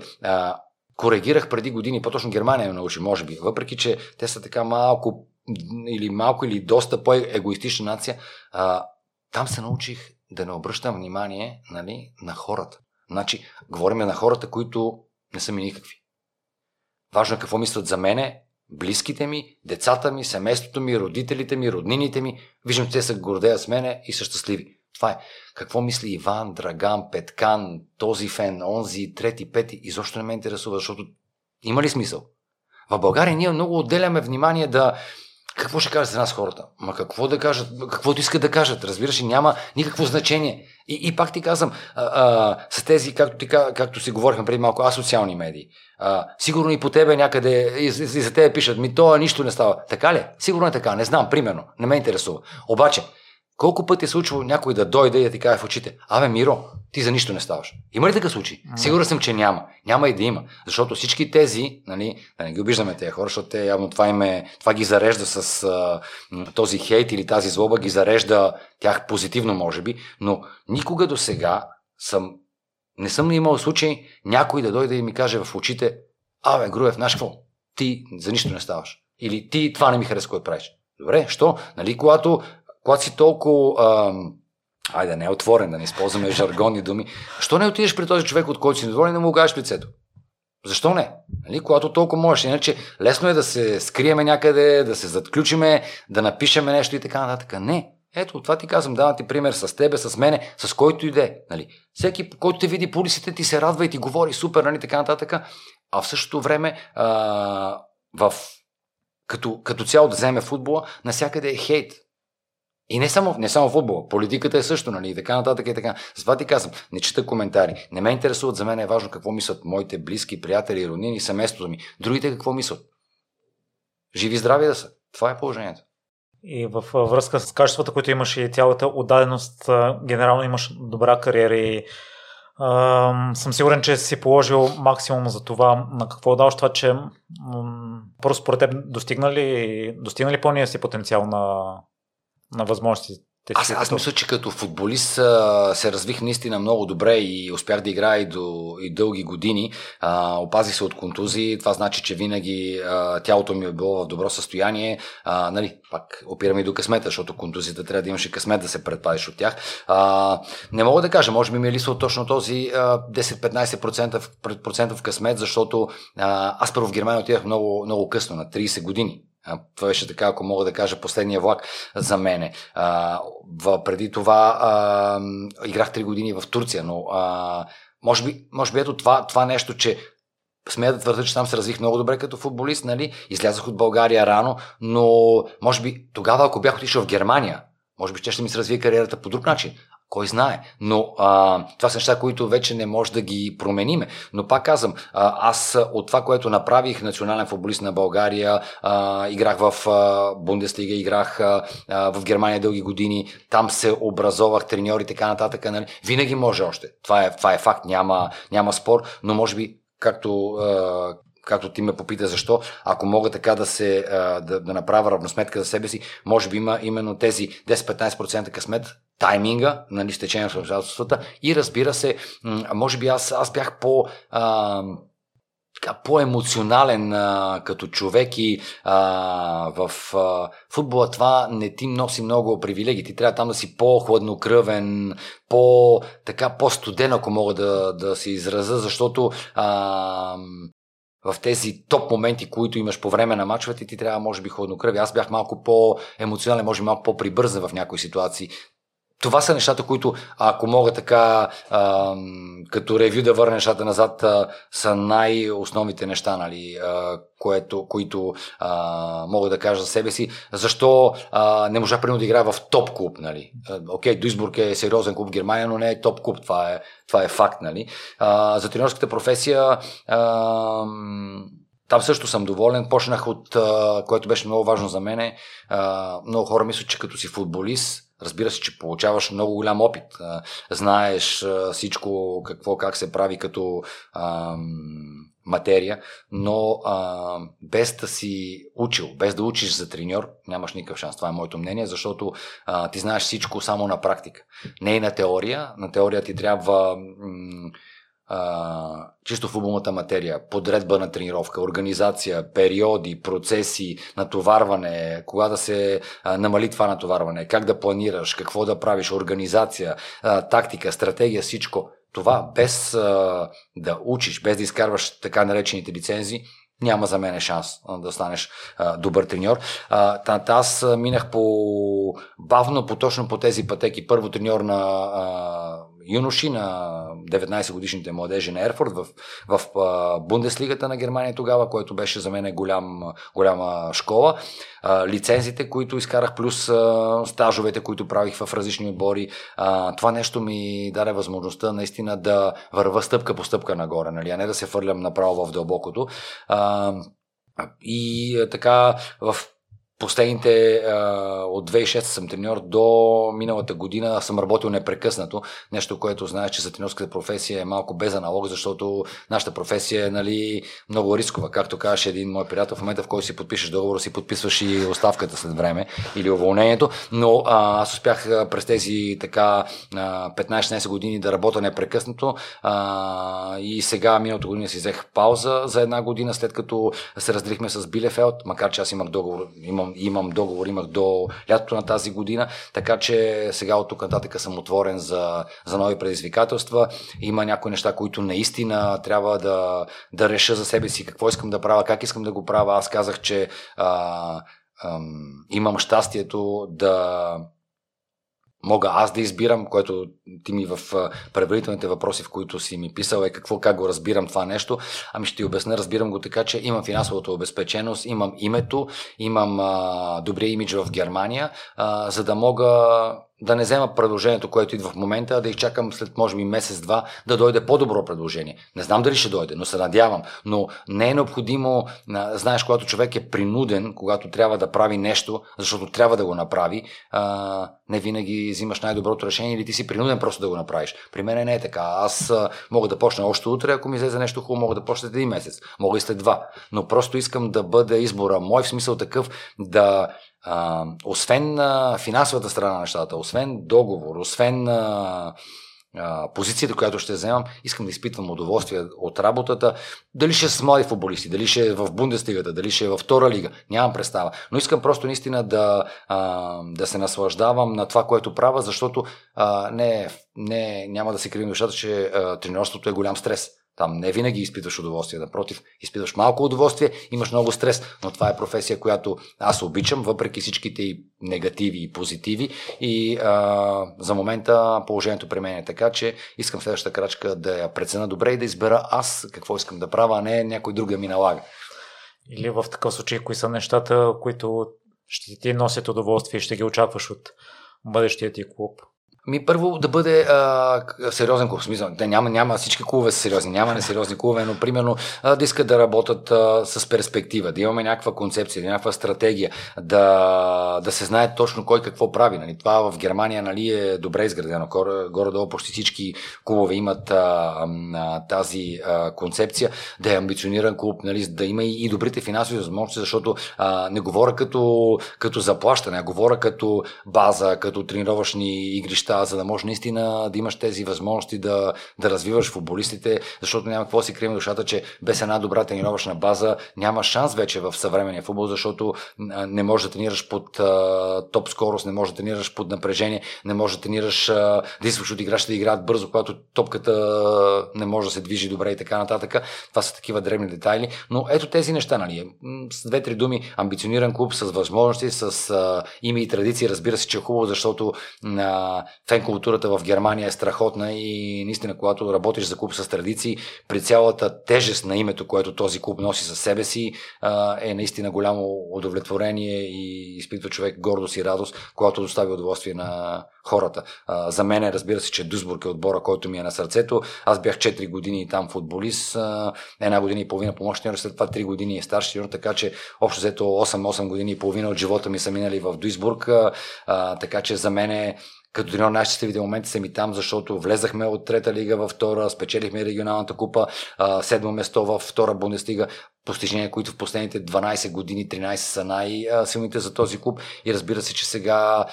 коригирах преди години, по-точно Германия ме научи, може би, въпреки че те са така малко или доста по-егоистична нация, там се научих да не обръщам внимание на хората. Значи, говорим на хората, които не са ми никакви. Важно е какво мислят за мене, близките ми, децата ми, семейството ми, родителите ми, роднините ми. Виждам, че те се гордеят с мене и са щастливи. Това е. Какво мисли Иван, Драган, Петкан, този фен, онзи, трети, пети, изобщо не ме интересува, защото има ли смисъл? В България ние много отделяме внимание да... Какво ще кажат за нас хората? Ма какво да кажат? Каквото искат да кажат, разбираш, няма никакво значение. И пак ти казвам, с тези, както си говорихме преди малко, асоциални медии, сигурно и по тебе някъде, и за тебе пишат, ми то нищо не става. Така ли? Сигурно е така, не знам, примерно, не ме интересува. Обаче, колко пъти е случило някой да дойде и да ти каже в очите: абе, Миро, ти за нищо не ставаш. Има ли такъв случай? Сигурен съм, че няма. Няма и да има. Защото всички тези, да не ги обиждаме тези хора, защото те явно това ги зарежда с този хейт или тази злоба, ги зарежда тях позитивно, може би, но никога до сега не съм имал случай някой да дойде и ми каже в очите: абе, Груев, знаеш какво? Ти за нищо не ставаш. Или ти това не ми харесва, което правиш. Добре, що? Когато си толкова, да не е отворен, да не използваме жаргонни думи, защо не отидеш при този човек, от който си недоволен, да му угаеш лицето? Защо не? Когато толкова можеш. Иначе лесно е да се скриеме някъде, да се задключиме, да напишеме нещо и така нататък. Не. Ето, това ти казвам, давам ти пример с тебе, с мене, с който иде. Всеки, който те види по улиците, ти се радва и ти говори супер, така нататък. А в същото време като цяло да вземе футбола, насякъде е хейт. И не само футбола, политиката е също, и така нататък и така. Затова ти казвам, не чета коментари, не ме интересуват, за мен е важно какво мислят моите близки, приятели, роднини, семейството ми. Другите какво мислят? Живи, здрави да са. Това е положението. И във връзка с качествата, които имаш и цялата отдаденост, генерално имаш добра кариера и съм сигурен, че си положил максимум за това. На какво даваш това, че просто според теб достигнали пълния си потенциал на възможности? Аз мисля, че като футболист се развих наистина много добре и успях да играя и дълги години. Опазих се от контузии, това значи, че винаги тялото ми е било в добро състояние. Пак опираме и до късмета, защото контузията трябва да имаш и късмет да се предпазиш от тях. Не мога да кажа, може би ми е лисвал точно този 10-15% късмет, защото аз първо в Германия отидах много, много късно, на 30 години. Това беше така, ако мога да кажа, последния влак за мене. Преди това играх 3 години в Турция, но Може би ето това нещо, че смея да твърда, че там се развих много добре като футболист, нали? Излязах от България рано, но може би тогава, ако бях отишъл в Германия, може би ще ми се развие кариерата по друг начин. Кой знае, но това са неща, които вече не може да ги промениме. Но пак казвам, аз от това, което направих, национален футболист на България, играх в Бундеслига, играх в Германия дълги години, там се образовах, треньор и така нататък. Нали? Винаги може още. Това е факт, няма спор, но може би, както ти ме попита защо, ако мога така да направя равносметка за себе си, може би има именно тези 10-15% късмет, тайминга, нали, стечение на обстоятелствата и разбира се, може би аз бях по-емоционален като човек и в футбола това не ти носи много привилегии. Ти трябва там да си по-хладнокръвен, по-студен, ако мога да се израза, защото в тези топ моменти, които имаш по време на мачовете, ти трябва може би хладнокръвен. Аз бях малко по-емоционален, може би малко по-прибързан в някои ситуации. Това са нещата, които, ако мога така като ревю да върна нещата назад, са най-основните неща, нали, които мога да кажа за себе си. Защо не можа примерно да играя в топ клуб, нали? Окей, Дуисбург е сериозен клуб в Германия, но не е топ клуб, това е факт, нали? За тренерската професия там също съм доволен. Почнах от, което беше много важно за мен, много хора мислят, че като си футболист, разбира се, че получаваш много голям опит. Знаеш всичко какво, как се прави като материя, но без да си учил, без да учиш за треньор, нямаш никакъв шанс. Това е моето мнение, защото ти знаеш всичко само на практика. Не и на теория. На теория ти трябва чисто футболната материя, подредба на тренировка, организация, периоди, процеси, натоварване, кога да се намали това натоварване, как да планираш, какво да правиш, организация, тактика, стратегия, всичко. Това без да учиш, без да изкарваш така наречените лицензии, няма за мен шанс да станеш добър треньор. Аз минах бавно, точно по тези пътеки. Първо треньор на юноши, на 19-годишните младежи на Ерфурт в Бундеслигата на Германия тогава, което беше за мен голяма школа. Лицензите, които изкарах, плюс стажовете, които правих в различни отбори, това нещо ми даде възможността наистина да върва стъпка по стъпка нагоре, нали? А не да се фърлям направо в дълбокото. И така, в последните от 2006 съм треньор, до миналата година съм работил непрекъснато. Нещо, което знаеш, че за треньорската професия е малко без аналог, защото нашата професия е, нали, много рискова. Както казваше един мой приятел, в момента, в който си подпишеш договор, си подписваш и оставката след време или уволнението. Но аз успях през тези 15-16 години да работя непрекъснато и сега миналата година си взех пауза за една година, след като се разделихме с Билефелд, макар че аз имах договор, имах до лятото на тази година, така че сега от тук нататък съм отворен за нови предизвикателства. Има някои неща, които наистина трябва да реша за себе си, какво искам да правя, как искам да го правя. Аз казах, че имам щастието да мога аз да избирам, което ти ми в предварителните въпроси, в които си ми писал, е как го разбирам това нещо. Ами ще ти обясня, разбирам го така, че имам финансовата обезпеченост, имам името, имам добрия имидж в Германия, за да мога да не взема предложението, което идва в момента, а да изчакам след може би месец-два да дойде по-добро предложение. Не знам дали ще дойде, но се надявам. Но не е необходимо, знаеш, когато човек е принуден, когато трябва да прави нещо, защото трябва да го направи, не винаги взимаш най-доброто решение или ти си принуден просто да го направиш. При мен не е така. Аз мога да почна още утре, ако ми излезе нещо хубаво, мога да почна след един месец, мога и след два. Но просто искам да бъде избора мой, в смисъл такъв да освен финансовата страна на нещата, освен договор, освен позицията, която ще вземам, искам да изпитвам удоволствие от работата. Дали ще с млади футболисти, дали ще е в Бундеслигата, дали ще е във втора лига, нямам представа. Но искам просто наистина да се наслаждавам на това, което правя, защото няма да се кривим душата, че тренерството е голям стрес. Там не винаги изпитваш удоволствие, напротив, изпитваш малко удоволствие, имаш много стрес, но това е професия, която аз обичам, въпреки всичките и негативи и позитиви, и за момента положението при мен е така, че искам следващата крачка да я преценя добре и да избера аз какво искам да правя, а не някой друг да ми налага. Или в такъв случай, кои са нещата, които ще ти носят удоволствие и ще ги очакваш от бъдещия ти клуб? Ми първо да бъде сериозен клуб, в смисъл, да няма всички клубове са сериозни, няма несериозни клубове, но примерно да искат да работят с перспектива, да имаме някаква концепция, някаква стратегия, да се знае точно кой какво прави. Нали. Това в Германия е добре изградено, горе-долу почти всички клубове имат тази концепция, да е амбициониран клуб, нали, да има и добрите финансови възможности, защото не говоря като заплащане, а говоря като база, като тренировъчни игрища, за да можеш наистина да имаш тези възможности да развиваш футболистите, защото няма какво си крием душата, че без една добра тренировъчна база няма шанс вече в съвременния футбол, защото не можеш да тренираш под топ скорост, не можеш да тренираш под напрежение, не можеш да тренираш да изваш от играчите да играят бързо, когато топката не може да се движи добре и така нататък. Това са такива дребни детайли, но ето тези неща, нали? С две-три думи, амбициониран клуб с възможности, с име и традиции, разбира се, че е хубаво, защото фен-културата в Германия е страхотна и наистина, когато работиш за клуб с традиции, при цялата тежест на името, което този клуб носи със себе си, е наистина голямо удовлетворение и изпитва човек гордост и радост, когато достави удоволствие на хората. За мен е, разбира се, че Дуисбург е отбора, който ми е на сърцето. Аз бях 4 години там футболист, една година и половина помощник треньор, след това 3 години е старши треньор, така че общо взето 8 години и половина от живота ми са минали в Дуисбург, така че за мен е като треньор най-щастливите моменти са ми там, защото влезахме от трета лига във втора, спечелихме регионалната купа, 7-о место във втора Бундеслига, постижения, които в последните 12 години, 13 са най-силните за този клуб и разбира се, че сега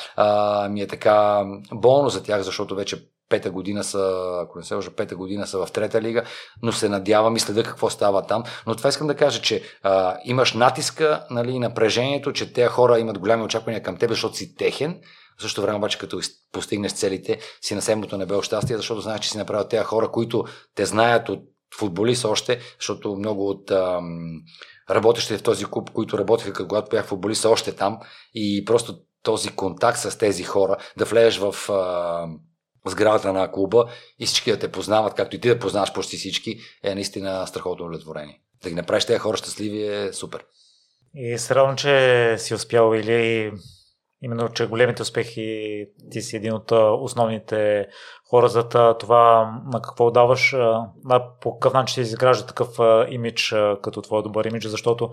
ми е така болно за тях, защото вече пета година са в трета лига, но се надявам и следа какво става там. Но това искам да кажа, че имаш натиска, нали, напрежението, че тези хора имат големи очаквания към теб, защото си техен. В същото време обаче, като постигнеш целите си на седмото небе от щастие, защото знаеш, че си направят тези хора, които те знаят от футболист още, защото много от работещите в този клуб, които работеха когато бях футболист, още там и просто този контакт с тези хора, да влезеш в сградата на клуба и всички да те познават, както и ти да познаваш почти всички, е наистина страхотно удовлетворение. Да ги направиш тези хора щастливи е супер. И се радвам, че си успял, или именно, че големите успехи, ти си един от основните хора за това на какво даваш, по какъв начин се изгражда такъв имидж като твой добър имидж, защото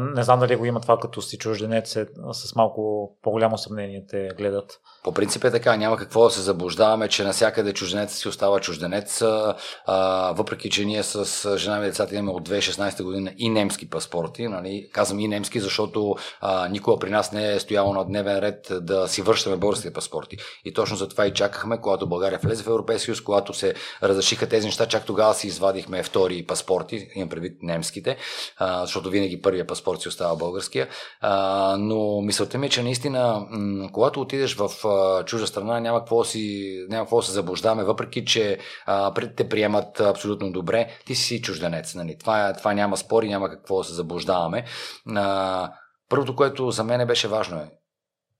не знам дали го има това като си чужденец, с малко по-голямо съмнение те гледат. По принцип е така, няма какво да се заблуждаваме, че насякъде чужденец си остава чужденец, въпреки че ние с жена ми и децата имаме от 2016 година и немски паспорти, нали? Казвам и немски, защото никога при нас не е стояло на дневен ред да си връщаме българските паспорти и точно за това и чакахме, когато България влезе в Европейския съюз, когато се разрешиха тези неща, чак тогава си извадихме втори паспорти, имам предвид немските, защото винаги първия паспорт си остава българския, но мисълта ми е, че наистина, когато отидеш в чужда страна, няма какво да се заблуждаваме, въпреки че те приемат абсолютно добре, ти си чужденец, нали? Това няма спор и няма какво да се заблуждаваме. Първото, което за мен беше важно е,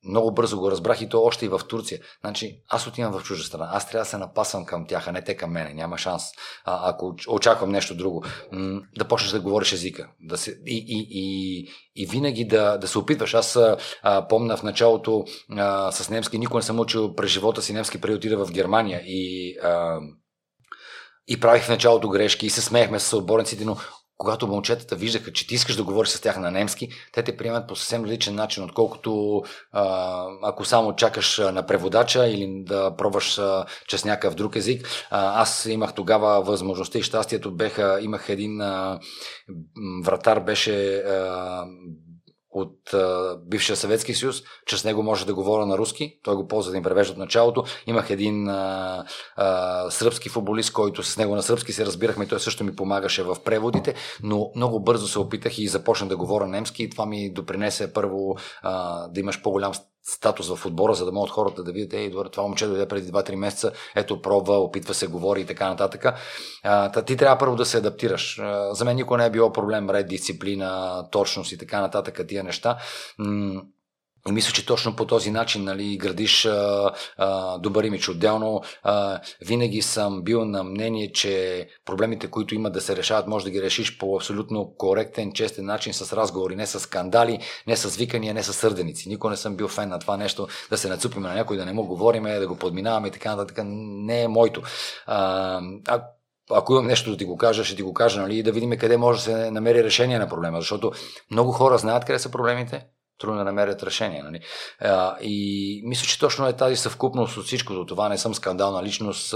много бързо го разбрах и то още и в Турция. Значи, аз отивам в чужда страна, аз трябва да се напасвам към тях, а не те към мене, няма шанс. Ако очаквам нещо друго, да почнеш да говориш езика. И винаги да се опитваш. Аз помня в началото с немски, никога не съм учил през живота си немски, преди отида в Германия и правих в началото грешки и се смеехме с съотборниците, но когато момчетата виждаха, че ти искаш да говориш с тях на немски, те те приемат по съвсем различен начин, отколкото ако само чакаш на преводача или да пробваш чрез някакъв друг език. Аз имах тогава възможността и щастието, имах един вратар, беше от бившия Съветски съюз, чрез него може да говоря на руски, той го ползва да им превежда от началото. Имах един сръбски футболист, който с него на сръбски се разбирахме и той също ми помагаше в преводите, но много бързо се опитах и започна да говоря немски и това ми допринесе първо да имаш по-голям статус в отбора, за да могат хората да видят, ей, това момче дойде преди 2-3 месеца, ето пробва, опитва се, говори и така нататък. Ти трябва първо да се адаптираш. За мен никога не е било проблем ред, дисциплина, точност и така нататък, тия неща. И мисля, че точно по този начин, нали, градиш добър имидж. Отделно винаги съм бил на мнение, че проблемите, които имат да се решават, може да ги решиш по абсолютно коректен, честен начин, с разговори, не с скандали, не с викания, не с сърденици. Никога не съм бил фен на това нещо, да се нацупим на някой, да не му говорим, да го подминаваме и така нататък. Не е моето. Ако имам нещо да ти го кажа, ще ти го кажа, нали, и да видим къде може да се намери решение на проблема, защото много хора знаят къде са проблемите, трудно да намерят решение. Нали? И мисля, че точно е тази съвкупност от всичкото. Това не съм скандална личност,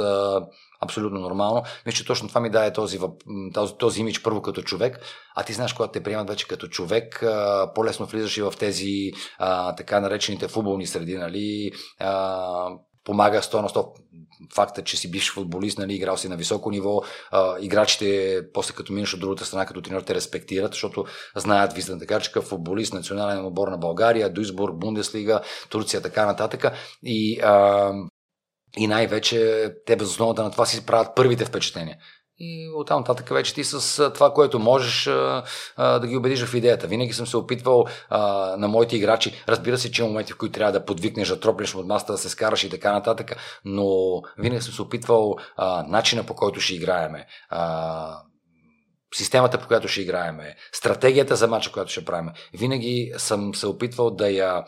абсолютно нормално. Мисля, че точно това ми даде този имидж първо като човек, а ти знаеш, когато те приемат вече като човек, по-лесно влизаш и в тези така наречените футболни среди. Нали? Помага 100 на 100 факта, че си бивш футболист, нали, играл си на високо ниво. Играчите, после като минеш от другата страна, като треньор, те респектират, защото знаят Виздан Декарчика, футболист, национален отбор на България, Дуисбург, Бундеслига, Турция, така нататък. И най-вече те без основата на това си правят първите впечатления. И оттам нататък вече ти с това, което можеш, да ги убедиш в идеята. Винаги съм се опитвал на моите играчи. Разбира се, че има моменти, в които трябва да подвикнеш, да тропнеш от масата, да се скараш и така нататък, но винаги съм се опитвал начина, по който ще играеме, системата, по която ще играеме, стратегията за мача, която ще правим. Винаги съм се опитвал да я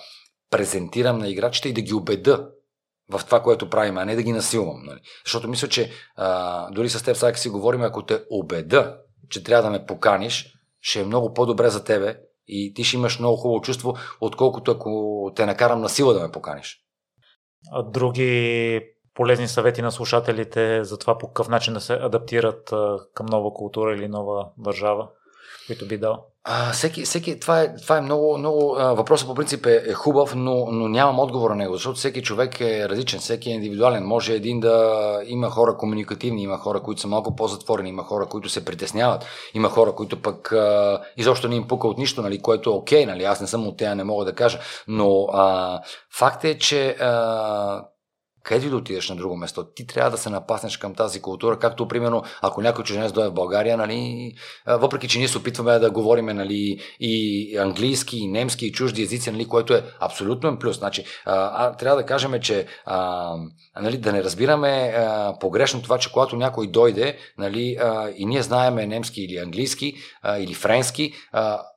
презентирам на играчите и да ги убеда в това, което правим, а не да ги насилвам. Нали? Защото мисля, че дори с теб сега си говорим, ако те убеда, че трябва да ме поканиш, ще е много по-добре за тебе и ти ще имаш много хубаво чувство, отколкото ако те накарам на сила да ме поканиш. А други полезни съвети на слушателите за това по какъв начин да се адаптират към нова култура или нова държава, които би дал? Това е много въпросът по принцип е хубав, но нямам отговор на него, защото всеки човек е различен, всеки е индивидуален. Може един да има хора комуникативни, има хора, които са малко по-затворени, има хора, които се притесняват, има хора, които пък изобщо не им пука от нищо, нали, което е окей, нали, аз не съм от тея, не мога да кажа, но факт е, че където да отидеш на друго место, ти трябва да се напаснеш към тази култура, както примерно ако някой чужденец дойде в България, нали, въпреки че ние се опитваме да говорим, нали, и английски, и немски, и чужди езици, нали, което е абсолютно плюс. Значи, трябва да кажем, че нали, да не разбираме погрешно това, че когато някой дойде, нали, и ние знаеме немски или английски или френски,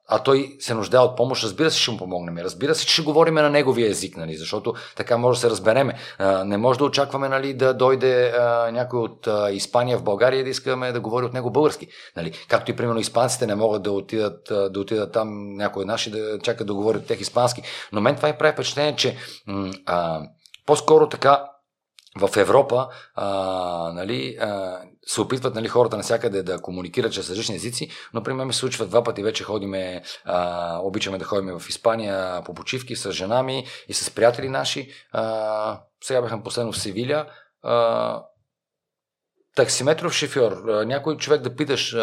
а той се нуждае от помощ, разбира се, ще му помогнем. Разбира се, че ще говорим на неговия език, нали, защото така може да се разбереме. Не може да очакваме, нали, да дойде някой от Испания в България и да искаме да говори от него български. Нали. Както и примерно испанците не могат да отидат там някой наши да чакат да говори от тях испански. Но мен това и прави впечатление, че по-скоро така в Европа се опитват, нали, хората насякъде да комуникират чрез различни езици, но при мен ми се случва два пъти вече обичаме да ходим в Испания по почивки с жена ми и с приятели наши. Сега бяхме последно в Севиля. Таксиметров шофьор, някой човек да питаш,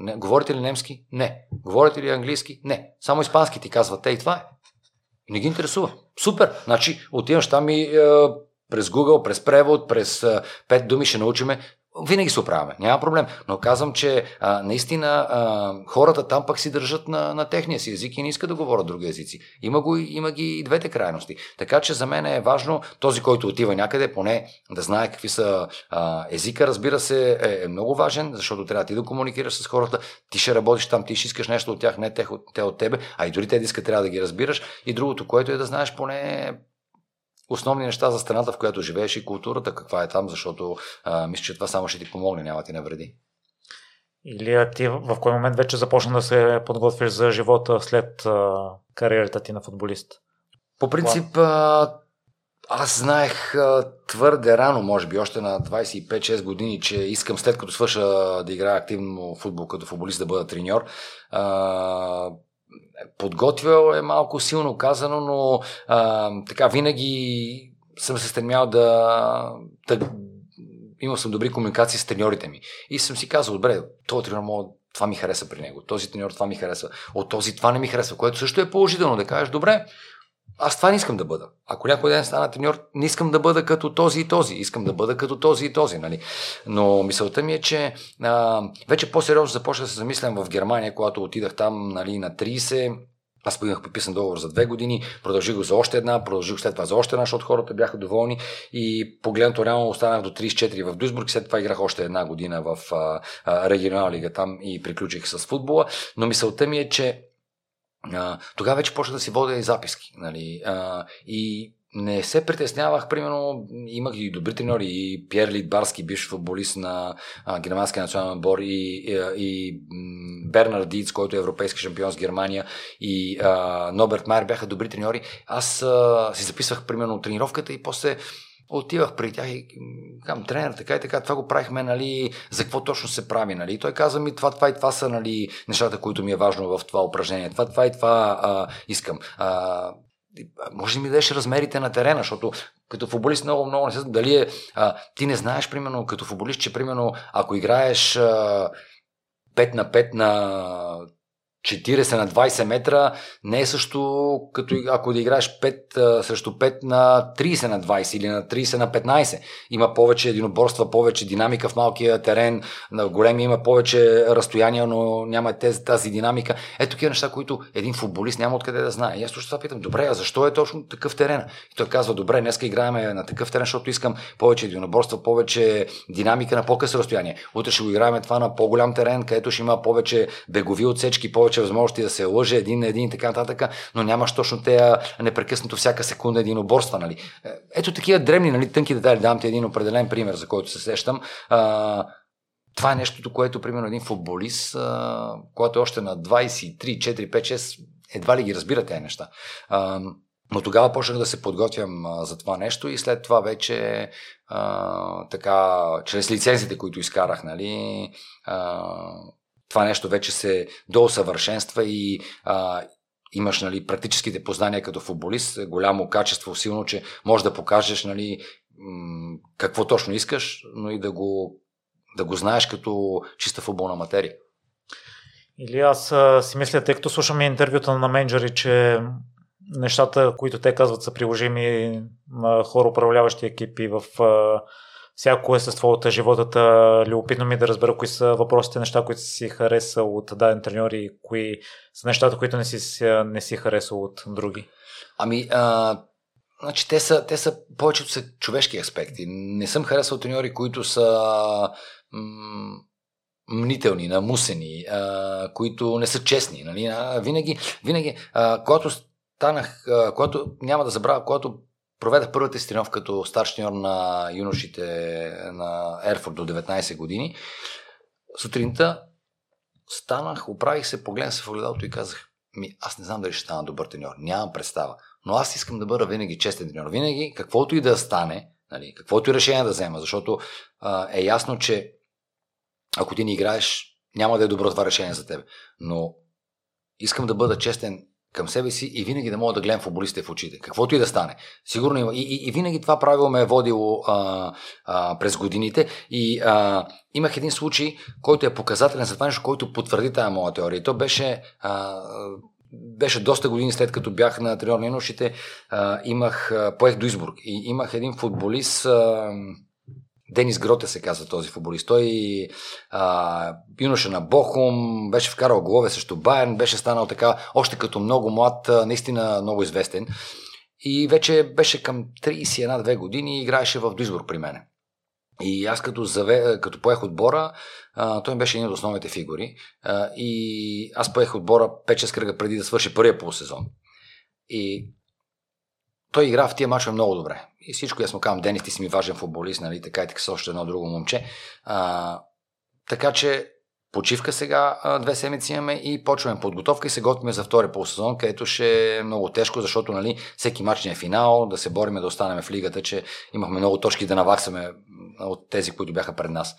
говорите ли немски? Не. Говорите ли английски? Не. Само испански ти казват те и това е. Не ги интересува. Супер! Значи отиваш там и през Google, през превод, през 5 думи ще научиме. Винаги се оправяме, няма проблем. Но казвам, че наистина хората там пък си държат на техния си език и не искат да говорят други езици. Има ги и двете крайности. Така че за мен е важно този, който отива някъде, поне да знае какви са езика. Разбира се, е много важен, защото трябва ти да комуникираш с хората. Ти ще работиш там, ти ще искаш нещо от тях, не те от тебе, а и дори те искат, трябва да ги разбираш. И другото, което е да знаеш поне основни неща за страната, в която живееш и културата, каква е там, защото мисля, че това само ще ти помогне, няма ти навреди. Илия, ти в кой момент вече започна да се подготвиш за живота след кариерата ти на футболист? По принцип, аз знаех твърде рано, може би още на 25-6 години, че искам след като свърша да играя активно футбол като футболист, да бъда треньор. Подготвял е малко силно казано, но така винаги съм се стремял имал съм добри комуникации с треньорите ми. И съм си казал, добре, този треньор това ми хареса при него, този треньор това ми харесва, от този това не ми харесва, което също е положително да кажеш, добре, Аз това не искам да бъда. Ако някой ден стана треньор, не искам да бъда като този и този. Искам да бъда като този и този. Нали? Но мисълта ми е, че вече по-сериозно започна да се замислям в Германия, когато отидах там, нали, на 30. Аз имах подписан договор за 2 години, продължих го за още една, продължих след това за още една, защото хората бяха доволни и погледнато реално останах до 34 в Дуисбург, след това играх още 1 година в регионална лига там и приключих с футбола, но мисълта ми е, че тогава вече почна да си водя и записки, нали? И не се притеснявах, примерно имах и добри треньори, и Пьер Литбарски, бивш футболист на германския национален отбор, и Бернард Дийц, който е европейски шампион с Германия, и Норберт Майер бяха добри треньори. Аз си записвах примерно тренировката и после отивах при тях и към тренер, така и така, това го правихме, нали, за какво точно се прави, нали, той каза ми това и това са, нали, нещата, които ми е важно в това упражнение, това и това искам. Може да ми дадеш размерите на терена, защото като футболист много не се знам дали е, ти не знаеш, примерно, като футболист, че примерно, ако играеш 5 на 5 на 40 на 20 метра, не е също като ако да играеш 5 срещу 5 на 30 на 20 или на 30 на 15. Има повече единоборства, повече динамика в малкия терен, на големи има повече разстояния, но няма тази динамика. Ето такива неща, които един футболист няма откъде да знае. И аз точно това питам, добре, а защо е точно такъв терен? И той казва, добре, днеска играеме на такъв терен, защото искам повече единоборства, повече динамика на по-късо разстояние. Утре ще го играем това на по-голям терен, където ще има повече бегови отсечки, повече възможности да се лъже един на един и така нататък, но нямаш точно те непрекъснато всяка секунда единоборства. Нали? Ето такива дребни, нали, тънки детайли. Давам ти един определен пример, за който се сещам. Това е нещото, което, примерно, един футболист, когато е още на 23, 4, 5, 6, едва ли ги разбира тези неща. Но тогава почнах да се подготвям за това нещо и след това вече така, чрез лицензите, които изкарах, нали, това нещо вече се доусъвършенства и имаш, нали, практическите познания като футболист, голямо качество, силно, че можеш да покажеш, нали, какво точно искаш, но и да го знаеш като чиста футболна материя. Или аз си мисля, тъй като слушаме интервюта на менеджери, че нещата, които те казват, са приложими на хора, управляващи екипи в всяко естество от живота. Любопитно ми да разбера кои са въпросите, неща, които си харесал от даден треньор и кои са нещата, които не си харесал от други. Ами, значи, те са повечето са човешки аспекти. Не съм харесал треньори, които са мнителни, намусени, които не са честни. Нали? Винаги когато станах, няма да забравя, когато проведах първата си тренировка като старш треньор на юношите на Ерфурт до 19 години. Сутринта станах, оправих се, погледнах се в огледалото и казах, аз не знам дали ще стана добър треньор, нямам представа, но аз искам да бъда винаги честен треньор. Винаги, каквото и да стане, нали, каквото и решение да взема, защото е ясно, че ако ти не играеш, няма да е добро това решение за теб. Но искам да бъда честен към себе си и винаги да мога да гледам футболистите в очите. Каквото и да стане. Сигурно има. И винаги това правило ме е водило през годините. И имах един случай, който е показателен за това нещо, който потвърди тая моя теория. И то беше, беше доста години след като бях на треньор на юношите. Поех Дуисбург и имах един футболист, Денис Гроте се казва този футболист. Той юноша на Бохум, беше вкарал голове срещу Байерн, беше станал така, още като много млад, наистина много известен. И вече беше към 31-2 години и играеше в Дуисбург при мене. И аз като поех отбора, той беше един от основните фигури. И аз поех отбора 5-6 кръга преди да свърши първия полусезон. И той игра в тия мачове много добре. И всичко, аз му казвам, Денис, ти си ми важен футболист, нали, така и така, с още едно друго момче. Така че почивка сега, 2 седмици имаме и почваме подготовка и се готвим за втори полусезон, където ще е много тежко, защото, нали, всеки мач не е финал, да се бориме да останем в лигата, че имахме много точки да наваксаме от тези, които бяха пред нас.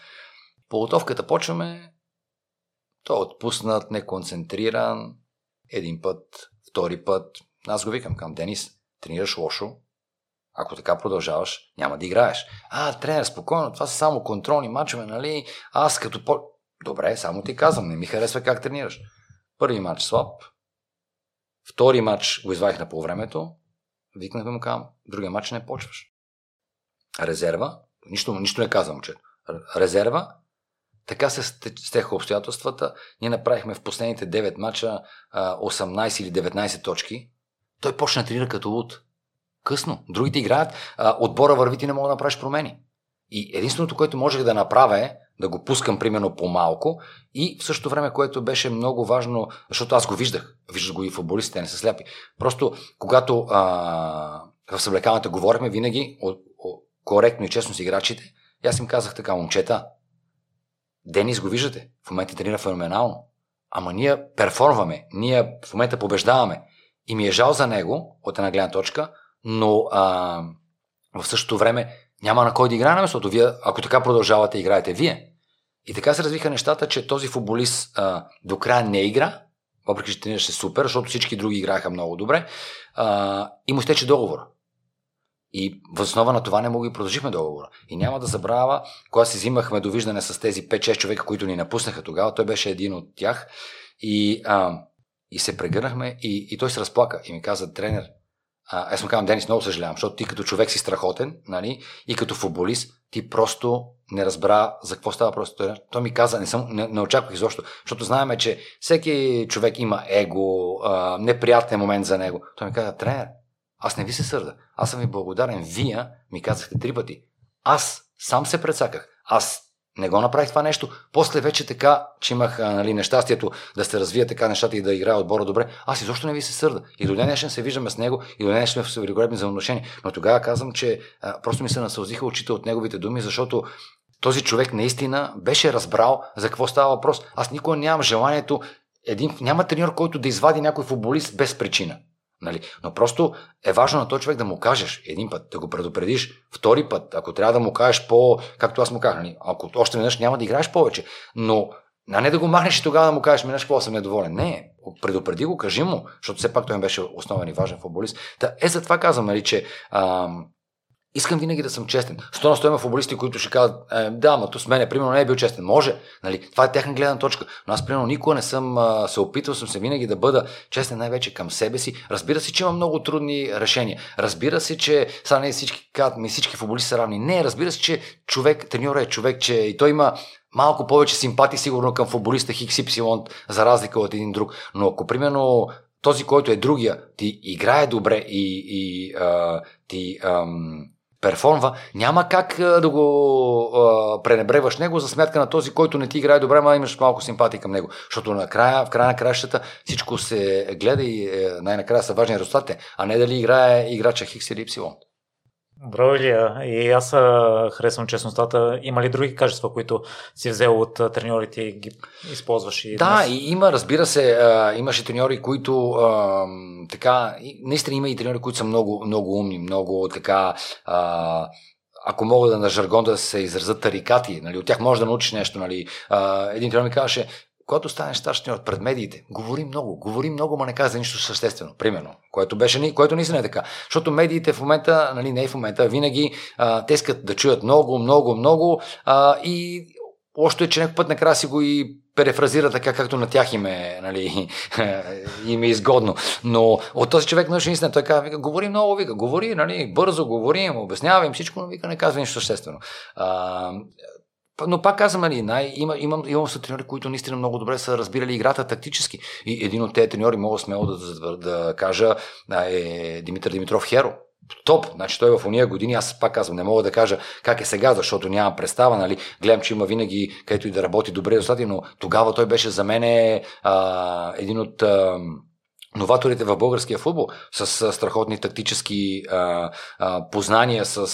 Подготовката почваме, той е отпуснат, неконцентриран, един път, втори път. Аз го викам към Денис, тренираш лошо, ако така продължаваш, няма да играеш. Тренер, спокойно, това са само контролни мачове, нали? Аз като Добре, само ти казвам, не ми харесва как тренираш. Първи мач слаб, втори мач го извадих на полувремето, викнахме му казвам, другия матч не почваш. Резерва, нищо не казвам, че резерва, така се стеха обстоятелствата. Ние направихме в последните 9 матча 18 или 19 точки. Той почна да тренира като луд. Късно. Другите играят, отбора върви, ти не мога да направиш промени. И единственото, което можех да направя е да го пускам примерно по-малко и в същото време, което беше много важно, защото аз го виждах. Виждах го и футболистите, не са сляпи. Просто когато в съблекалната говорихме винаги коректно и честно с играчите, аз им казах така, момчета, Денис го виждате, в момента тренира феноменално, ама ние перформваме, ние в момента побеждаваме и ми е жал за него от една гледна точка, но в същото време няма на кой да играе на местото. Вие, ако така продължавате, играете вие. И така се развиха нещата, че този футболист до края не игра, въпреки че тренираше супер, защото всички други играеха много добре, и му стече договора. И въз основа на това не мога и продължихме договора. И няма да забравя, когато си взимахме довиждане с тези 5-6 човека, които ни напуснаха тогава, той беше един от тях и, и се прегърнахме и той се разплака и ми каза, тренер, аз му казвам, Денис, много съжалявам, защото ти като човек си страхотен, нали? И като футболист ти просто не разбра за какво става просто. Той ми каза, не очаквах изобщо, защото знаеме, че всеки човек има его, неприятен момент за него. Той ми каза, тренер, аз не ви се сърда, аз съм ви благодарен, вие ми казахте 3 пъти. Аз сам се прецаках, аз не го направих това нещо, после вече така, че имах нещастието да се развия така нещата и да играя отбора добре, аз изобщо не ви се сърда. И до ден днешен се виждаме с него, и до ден днешен сме в великолепни взаимоотношения. Но тогава казвам, че просто ми се насълзиха очите от неговите думи, защото този човек наистина беше разбрал за какво става въпрос. Аз никога нямам желанието, няма треньор, който да извади някой футболист без причина. Нали? Но просто е важно на този човек да му кажеш един път, да го предупредиш, втори път, ако трябва да му кажеш както аз му казах, нали? Ако още веднъж няма да играеш повече, но не да го махнеш и тогава да му кажеш, минаш, какво съм недоволен. Не, предупреди го, кажи му, защото все пак той им беше основен и важен футболист. Та е за това казвам, нали, че искам винаги да съм честен. 100% има футболисти, които ще казват, да, но с мене, примерно, не е бил честен. Може, нали? Това е тяхна гледна точка. Но аз, примерно, никога не съм се опитвал, съм се винаги да бъда честен най-вече към себе си. Разбира се, че има много трудни решения. Разбира се, че сега не всички казват, всички футболисти са равни. Не, разбира се, че човек, треньорът е човек, че и той има малко повече симпатии, сигурно, към футболиста XY, за разлика от един друг. Но ако, примерно, този, който е другия, ти играе добре и ти перформва, няма как да го пренебрегваш него за сметка на този, който не ти играе добре, но имаш малко симпатия към него. Защото в края на краищата всичко се гледа и най-накрая са важни резултатите, а не дали играе играча Хикс или Ипсилон. Браво, Илия. И аз харесвам честността. Има ли други качества, които си взел от треньорите и ги използваш? И да, днес? И има, разбира се, имаше треньори, които така, наистина има и треньори, които са много, много умни, много така, ако мога да на жаргон да се изразят тарикати, нали, от тях можеш да научиш нещо. Нали. Един треньор ми казваше, когато станеш старши треньор пред медиите, говори много, ма не каза нищо съществено, примерно, което наистина е така. Защото медиите в момента, нали, не е в момента, винаги те искат да чуят много и още е, че някой път накрая си го и перефразира така, както на тях им е, нали, им е изгодно. Но от този човек наистина, той казва, говори много, говори, нали, бързо говорим, обяснявам всичко, но не казва нищо съществено. Но пак казвам, нали, имам са треньори, които наистина много добре са разбирали играта тактически. И един от тези треньори, мога смело да кажа, е Димитър Димитров Херо. Топ! Значи той в ония години, аз пак казвам, не мога да кажа как е сега, защото нямам представа, нали, гледам, че има винаги където и да работи добре достатъчно, но тогава той беше за мен един от новаторите в българския футбол, с страхотни тактически познания, с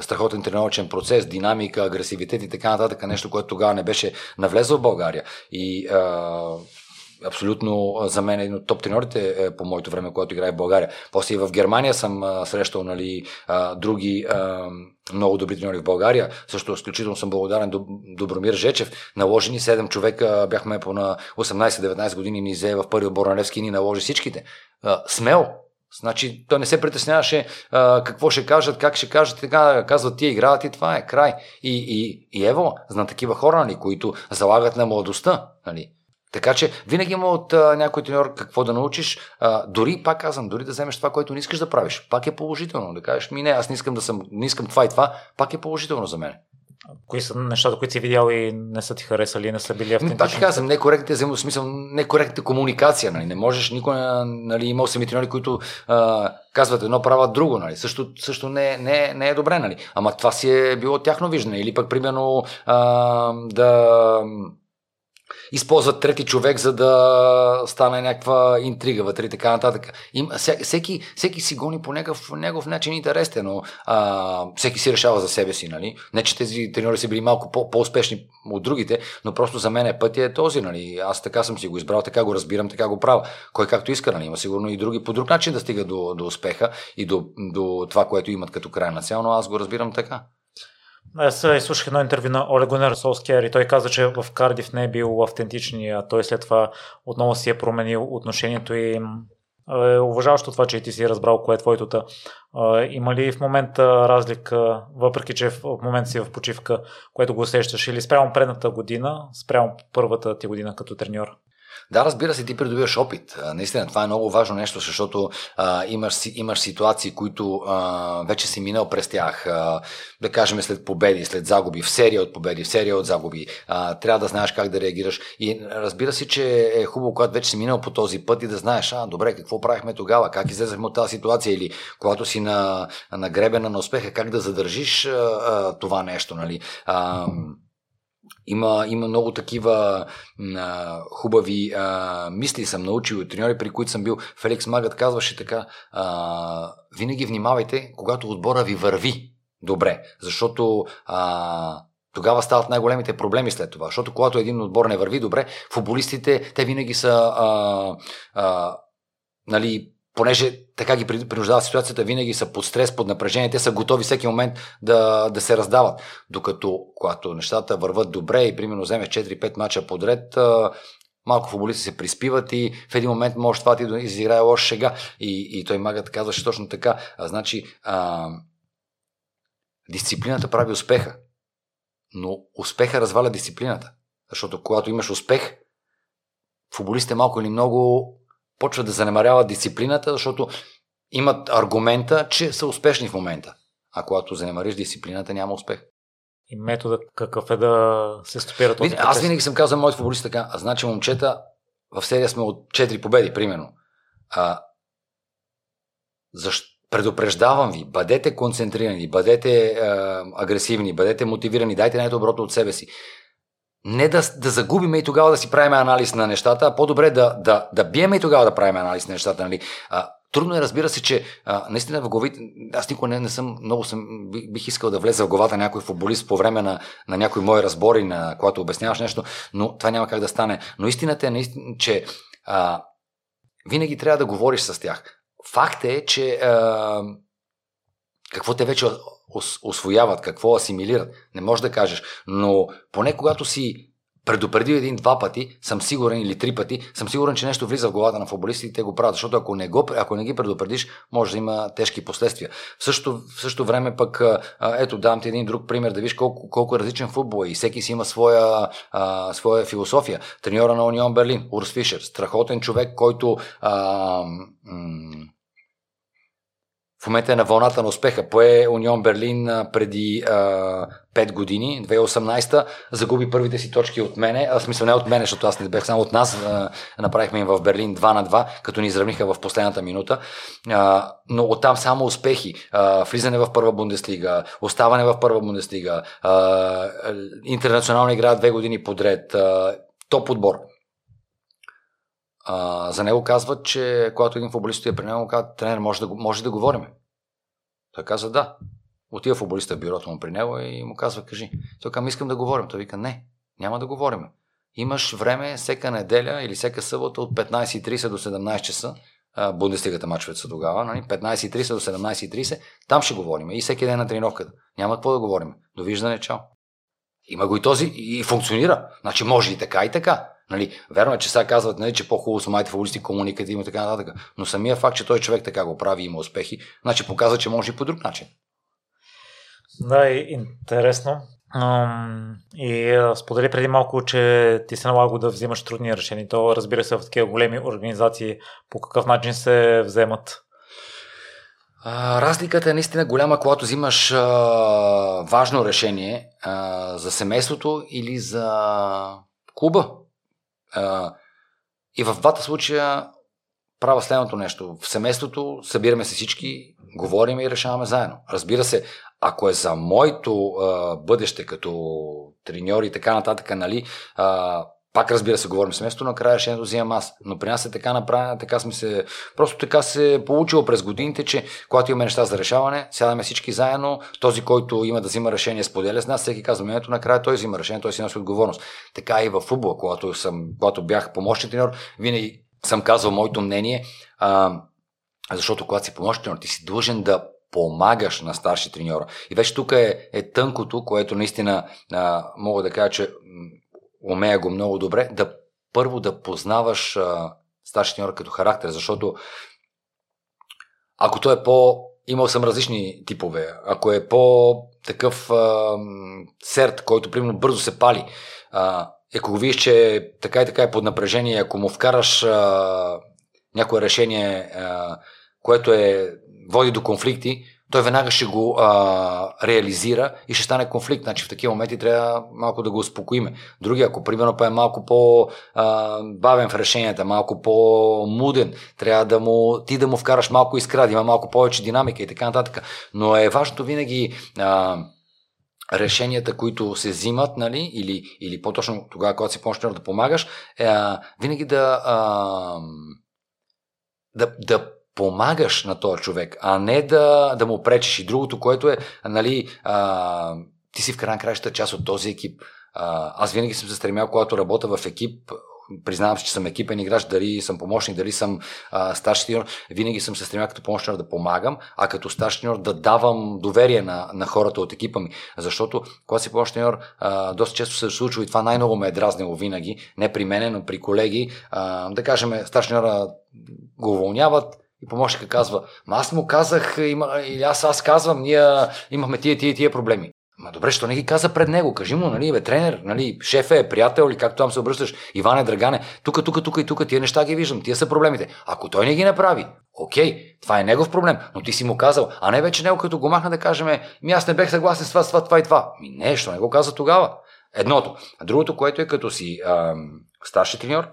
страхотен тренировъчен процес, динамика, агресивитет и така нататък, нещо, което тогава не беше навлезло в България. И абсолютно за мен е един от топ треньорите по моето време, когато играе в България. После и в Германия съм срещал, нали, други много добри треньори в България. Също изключително съм благодарен Добромир Жечев. Наложи ни 7 човека, бяхме по на 18-19 години, ни взе в първи отбор на Левски и ни наложи всичките. Смел. Значи той не се притесняваше какво ще кажат, как ще кажат, така казват, тия играят и това е край. И ево, зна такива хора, нали, които залагат на младостта, нали. Така че винаги има от някой треньор какво да научиш. Дори, пак казвам, дори да вземеш това, което не искаш да правиш, пак е положително. Да кажеш, ми не, аз не искам да съм, не искам това и това, пак е положително за мен. Кои са нещата, които си видял и не са ти харесали, не са били автентични? Пак ще казвам, некоректната взаимосмисъл, некоректната комуникация. Нали? Не можеш никой, нали, имал съм и треньори, които казват едно, правят друго. Нали? Също не е добре. Нали? Ама това си е било тяхно виждане. Или пък, примерно, да използват трети човек, за да стане някаква интрига вътре и така нататък. Всеки си гони по негов начин интересен, но всеки си решава за себе си. Нали? Не, че тези треньори са били малко по-успешни от другите, но просто за мен пътя е този. Нали? Аз така съм си го избрал, така го разбирам, така го правя. Кой както иска, нали? Има сигурно и други по друг начин да стига до успеха и до това, което имат като крайна цел, но аз го разбирам така. Аз слушах едно интервю на Оле Гунер Солскияр и той каза, че в Кардиф не е бил автентичен, а той след това отново си е променил отношението и е уважаващо това, че ти си разбрал кое е твоето. Има ли в момента разлика, въпреки че в момента си в почивка, което го усещаш, или спрямо предната година, спрямо първата ти година като треньор? Да, разбира се, ти придобиваш опит. Наистина, това е много важно нещо, защото имаш ситуации, които вече си минал през тях. Да кажем след победи, след загуби, в серия от победи, в серия от загуби. Трябва да знаеш как да реагираш. И разбира се, че е хубаво, когато вече си минал по този път и да знаеш, добре, какво правихме тогава, как излезахме от тази ситуация, или когато си на гребена на успеха, как да задържиш това нещо, нали? Има много такива хубави мисли съм научил от треньори, при които съм бил. Феликс Магът казваше така: винаги внимавайте, когато отбора ви върви добре, защото тогава стават най-големите проблеми след това. Защото когато един отбор не върви добре, футболистите, те винаги са нали, понеже така ги принуждава ситуацията, винаги са под стрес, под напрежение, те са готови всеки момент да се раздават. Докато когато нещата върват добре и примерно вземеш 4-5 мача подред, малко футболисти се приспиват и в един момент може това ти да изиграе лош шега. И той Магът казваше точно така. Дисциплината прави успеха, но успеха разваля дисциплината. Защото когато имаш успех, футболистите малко или много почват да занемаряват дисциплината, защото имат аргумента, че са успешни в момента. А когато занемариш дисциплината, няма успех. И методът какъв е да се стопира този процес? Аз винаги съм казал моите футболисти така: значи, момчета, в серия сме от 4 победи, примерно. Предупреждавам ви, бъдете концентрирани, бъдете агресивни, бъдете мотивирани, дайте най-доброто от себе си. Не да загубиме и тогава да си правим анализ на нещата, а по-добре да биеме и тогава да правим анализ на нещата. Нали? Трудно е, разбира се, че наистина в главите, аз никога не съм, много съм, бих искал да влезе в главата някой футболист по време на някои мои разбори, на когато обясняваш нещо, но това няма как да стане. Но истината е, че винаги трябва да говориш с тях. Факт е, че какво те вече освояват, какво асимилират, не можеш да кажеш, но поне когато си предупредил 1-2 пъти, съм сигурен, или 3 пъти, съм сигурен, че нещо влиза в главата на футболистите и те го правят, защото ако не ги предупредиш, може да има тежки последствия. В същото време пък, ето, давам ти един друг пример, да виж колко различен футбол е и всеки си има своя философия. Треньора на Union Берлин, Урс Фишер, страхотен човек, който в момента е на вълната на успеха. Пое Унион Берлин преди 5 години, 2018, загуби първите си точки от мене. Не от мене, защото аз не бях, само от нас. Направихме им в Берлин 2-2, като ни изравниха в последната минута. Но оттам само успехи. Влизане в първа Бундеслига, оставане в първа Бундеслига, интернационална игра 2 години подред, топ отбор. За него казват, че когато един футболист е при него, казва: тренер, може да говорим. Той казва: да. Отива футболиста в бюрото му при него и му казва: кажи. Той казва: искам да говорим. Той вика: не, няма да говорим. Имаш време всяка неделя или всяка събота от 15:30 до 17 часа, Бундеслигата мачовете са тогава, 15:30 до 17:30, там ще говорим. И всеки ден на тренировката. Няма какво да говорим. Довиждане, чао. Има го и този и функционира. Значи може и така, и така. Нали, верно е, че сега казват, нали, че по-хубаво са майите футболисти, комуникативно и така нататък. Но самия факт, че той човек така го прави и има успехи, значи показва, че може и по друг начин. Да, е интересно. И сподели преди малко, че ти се налага да взимаш трудни решения. То, разбира се, в такива големи организации по какъв начин се вземат? Разликата е наистина голяма, когато взимаш важно решение за семейството или за клуба. И в двата случая правя следното нещо. В семейството събираме се всички, говорим и решаваме заедно. Разбира се, ако е за моето бъдеще като треньор и така нататък, нали, пак разбира се, говорим семейството, накрая решението взимам аз. Но при нас е така направено, така сме се... Просто така се е получило през годините, че когато имаме неща за решаване, сядаме всички заедно, този, който има да взима решение, споделя с нас, всеки казва мнението, накрая той взима решение, той си носи отговорност. Така и във футбола, когато бях помощен треньор, винаги съм казвал моето мнение, защото когато си помощен треньор, ти си длъжен да помагаш на старши треньора. И вече тук е тънкото, което наистина мога да кажа, че умея го много добре, да познаваш старши треньора като характер, защото ако той е имал съм различни типове, ако е по-такъв серт, който примерно бързо се пали, ако го видиш, че така и така е под напрежение, ако му вкараш някое решение, което води до конфликти, той веднага ще го реализира и ще стане конфликт. Значи в такива моменти трябва малко да го успокоиме. Други, ако примерно е малко по-бавен в решенията, малко по-муден, трябва ти да му вкараш малко искра, да има малко повече динамика и така нататък. Но е важното винаги решенията, които се взимат, нали, или по-точно тогава, когато си помощен да помагаш, винаги да помагаш на този човек, а не да му пречиш. И другото, което е, нали, ти си в крайна краща част от този екип. Аз винаги съм се стремял, когато работя в екип, признавам се, че съм екипен играч, дали съм помощник, дали съм старши треньор, винаги съм се стремял като помощник да помагам, а като старши треньор да давам доверие на хората от екипа ми. Защото, когато си помощник треньор, доста често се случва и това най-много ме е дразнило винаги, не при мене, но при колеги. Да кажем, старши треньора го уволняват, и помощника казва, аз му казах, или аз казвам, ние имахме тия проблеми. Ма добре, що не ги каза пред него? Кажи му, нали, тренер, нали, шефе, приятел, или както там се обръщаш, Иване, Драгане, тук, тия неща ги виждам, тия са проблемите. Ако той не ги направи, окей, това е негов проблем, но ти си му казал, а не вече него като го махна да кажем, аз не бех съгласен с това и това. Не, що не го каза тогава? Едното. А другото, което е като си старши треньор,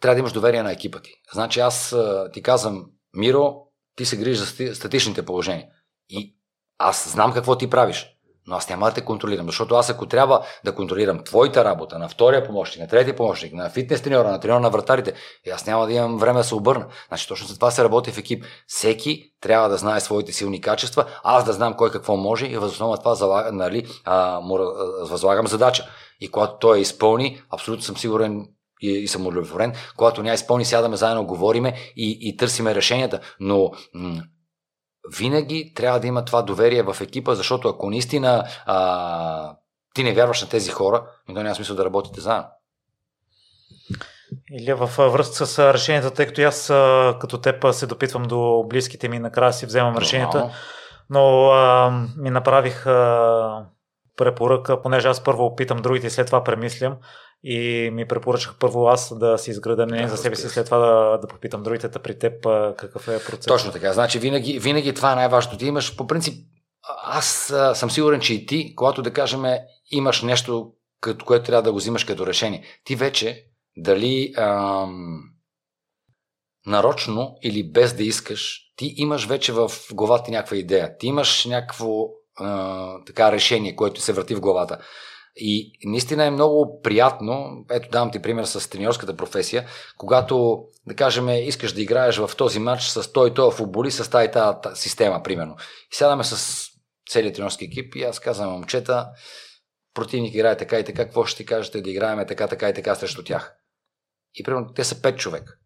трябва да имаш доверие на екипа ти. Значи аз ти казвам, Миро, ти се грижиш за статичните положения. И аз знам какво ти правиш, но аз няма да те контролирам, защото аз ако трябва да контролирам твоята работа на втория помощник, на третия помощник, на фитнес треньора, на треньора на вратарите, аз няма да имам време да се обърна. Значи точно за това се работи в екип. Всеки трябва да знае своите силни качества, аз да знам кой какво може и въз основа на това му възлагам задача. И когато той я изпълни, абсолютно съм сигурен, и съм удовлетворен, когато ня изпълни, сядаме заедно, говориме и търсиме решенията, но винаги трябва да има това доверие в екипа, защото ако наистина ти не вярваш на тези хора, то няма смисъл да работите заедно. Или във връзка с решенията, тъй като аз като теб се допитвам до близките ми и накрая си вземам решенията, но ми направих препоръка, понеже аз първо опитам другите и след това премислям, и ми препоръчах първо аз да си изграда мнение за себе си, след това да попитам другите, при теб какъв е процес. Точно така, значи винаги това е най-важното. Ти имаш, по принцип, аз съм сигурен, че и ти, когато да кажем имаш нещо, което трябва да го взимаш като решение, ти вече дали нарочно или без да искаш, ти имаш вече в главата ти някаква идея, ти имаш някакво така решение, което се върти в главата. И наистина е много приятно, ето давам ти пример с треньорската професия, когато, да кажем, искаш да играеш в този матч с той и този футболист, с тази система, примерно. И сядаме с целият треньорски екип и аз казвам, момчета, противник играе така и така, какво ще ти кажете да играеме така и така срещу тях? И примерно те са 5 човек.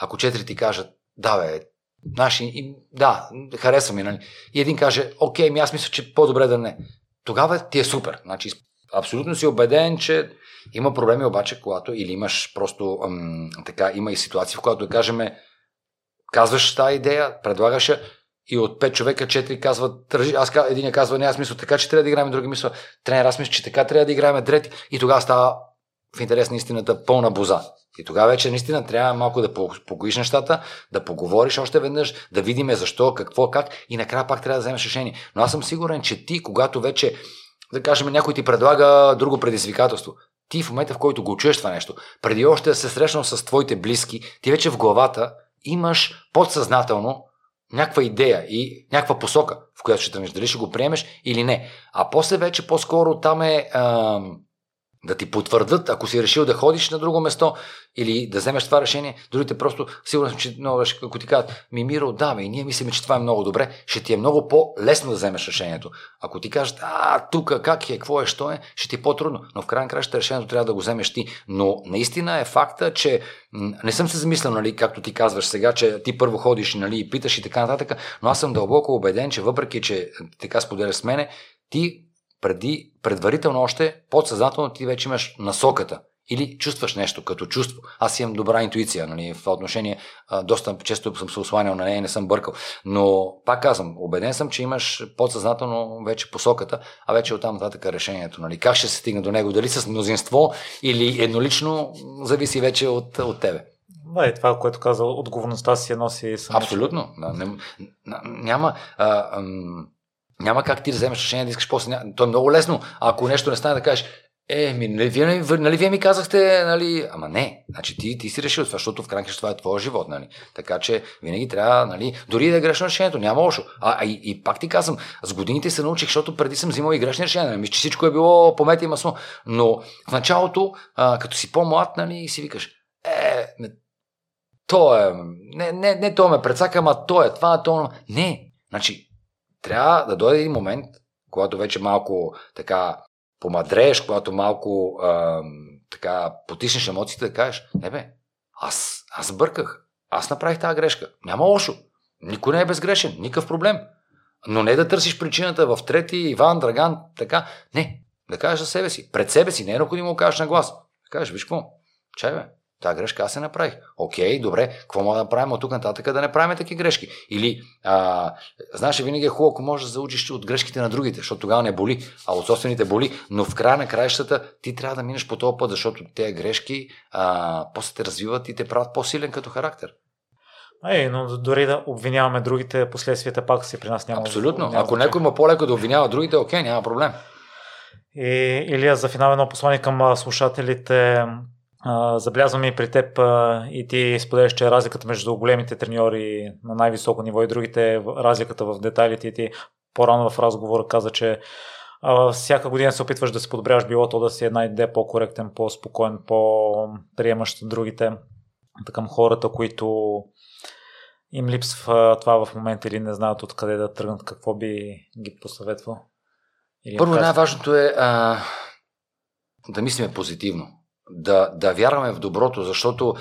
Ако 4 ти кажат, харесва ми, нали? И един каже, окей, аз мисля, че по-добре да не. Тогава ти е супер, значи абсолютно си убеден, че има проблеми, обаче, когато или имаш просто така, има и ситуация, в която да кажем, казваш тази идея, предлагаш я И от 5 човека 4 казват, един казва, не, аз мисля така, че трябва да играем, други мисля, тренер, аз мисля, че така трябва да играем, трети. И тогава става в интерес на истината пълна боза. И тогава вече наистина трябва малко да погоиш нещата, да поговориш още веднъж, да видим защо, какво, как, и накрая пак трябва да вземеш решение. Но аз съм сигурен, че ти, когато вече, да кажем, някой ти предлага друго предизвикателство, ти в момента, в който го чуеш това нещо, преди още да се срещнал с твоите близки, ти вече в главата имаш подсъзнателно някаква идея и някаква посока, в която ще тръгнеш, дали ще го приемеш или не. А после вече по-скоро там е да ти потвърдат, ако си решил да ходиш на друго место или да вземеш това решение, другите просто, сигурно съм, че много, ако ти кажат, Миро, да, и ние мислим, че това е много добре, ще ти е много по-лесно да вземеш решението. Ако ти кажат, тук как е, какво е, що е, ще ти е по-трудно, но в крайна краща решението трябва да го вземеш ти. Но наистина е факта, че не съм се замислял, нали, както ти казваш сега, че ти първо ходиш, нали, и питаш и така нататък, но аз съм дълбоко убеден, че въпреки, че така споделяш с мене, ти предварително още, подсъзнателно ти вече имаш насоката или чувстваш нещо като чувство. Аз имам добра интуиция, нали, в това отношение, доста често съм се осланял на нея и не съм бъркал, но пак казвам, убеден съм, че имаш подсъзнателно вече посоката, а вече оттам нататък решението, нали, как ще се стигне до него, дали с мнозинство или еднолично, зависи вече от тебе. Да, и това, което каза, отговорността си я носи сам. Абсолютно, да, няма... Няма как ти да вземеш решение да искаш после. То е много лесно. А ако нещо не стане, да кажеш, нали вие ми казахте, нали... Ама не, значи ти си решил, защото в крайна краща това е твоя живот, нали. Така че винаги трябва, нали, дори да е грешно решението, няма лошо. И пак ти казвам, с годините се научих, защото преди съм взимал и грешни решения, нали, мисля, че всичко е било по мед и масло. Но в началото, като си по-млад, нали, си викаш, то е, не то ме прецака, ама то е това, то... Не, значи... Трябва да дойде един момент, когато вече малко така помадрееш, когато малко така потиснеш емоциите, да кажеш, не бе, аз бърках, аз направих тази грешка, няма лошо, никой не е безгрешен, никакъв проблем. Но не да търсиш причината в трети, Иван, Драган, така, не, да кажеш за себе си, пред себе си, не е необходимо да кажеш на глас, да кажеш, виж какво, чай бе, тази грешка аз се направих. Окей, добре, какво мога да правим от тук нататък, да не правим такива грешки? Или, знаеш, винаги е хубаво, ако можеш да заучиш от грешките на другите, защото тогава не боли, а от собствените боли, но в края на краищата ти трябва да минеш по този път, защото тези грешки после те развиват и те правят по-силен като характер. Но дори да обвиняваме другите, последствията пак си при нас няма. Абсолютно. Ако някой има по-леко да обвинява другите, окей, няма проблем. Илия, за финал едно послание към слушателите. Забелязваме и при теб, и ти споделяш, че разликата между големите треньори на най-високо ниво и другите, разликата в детайлите, и ти по-рано в разговора каза, че всяка година се опитваш да се подобряваш, било то да си една идея по-коректен, по-спокоен, по-приемащ другите, към хората, които им липсва това в момента или не знаят откъде да тръгнат, какво би ги посъветвал? Първо най-важното е да мислим позитивно. Да вярваме в доброто, защото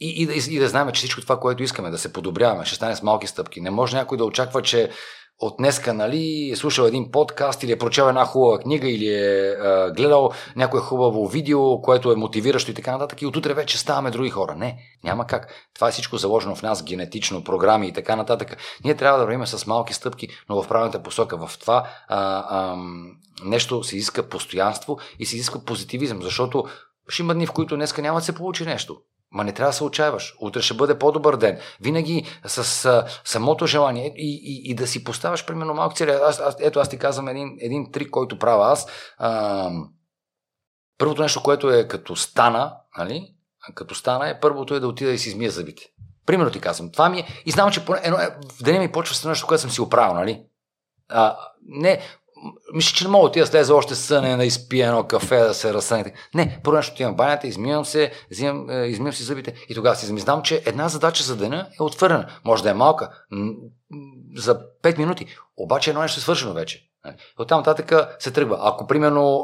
и да знаем, че всичко това, което искаме, да се подобряваме, ще стане с малки стъпки. Не може някой да очаква, че от днеска, нали, е слушал един подкаст или е прочел една хубава книга или е гледал някое хубаво видео, което е мотивиращо и така нататък, и отутре вече ставаме други хора. Не, няма как. Това е всичко заложено в нас, генетично, програми и така нататък. Ние трябва да вървим с малки стъпки, но в правилната посока. В това нещо се изиска постоянство и се изиска позитивизъм, защото ще има дни, в които днеска няма да се получи нещо. Ма не трябва да се отчаиваш. Утре ще бъде по-добър ден. Винаги с самото желание и да си поставяш, примерно, малки цели. Аз ти казвам един трик, който правя аз. Първото нещо, което е като стана, нали? Като стана е първото е да отида и си измия зъбите. Примерно ти казвам, това ми е. И знам, че в деня ми почва с нещо, което съм си оправил, нали? Мисля, че не мога да отида слеза още сънен, да изпия едно кафе, да се разсъня. Не, първо нещо отивам в банята, измивам си зъбите и тогава си знам, че една задача за деня е отвърнена. Може да е малка, за 5 минути, обаче едно нещо е свършено вече. Оттам нататък се тръгва. Ако, примерно,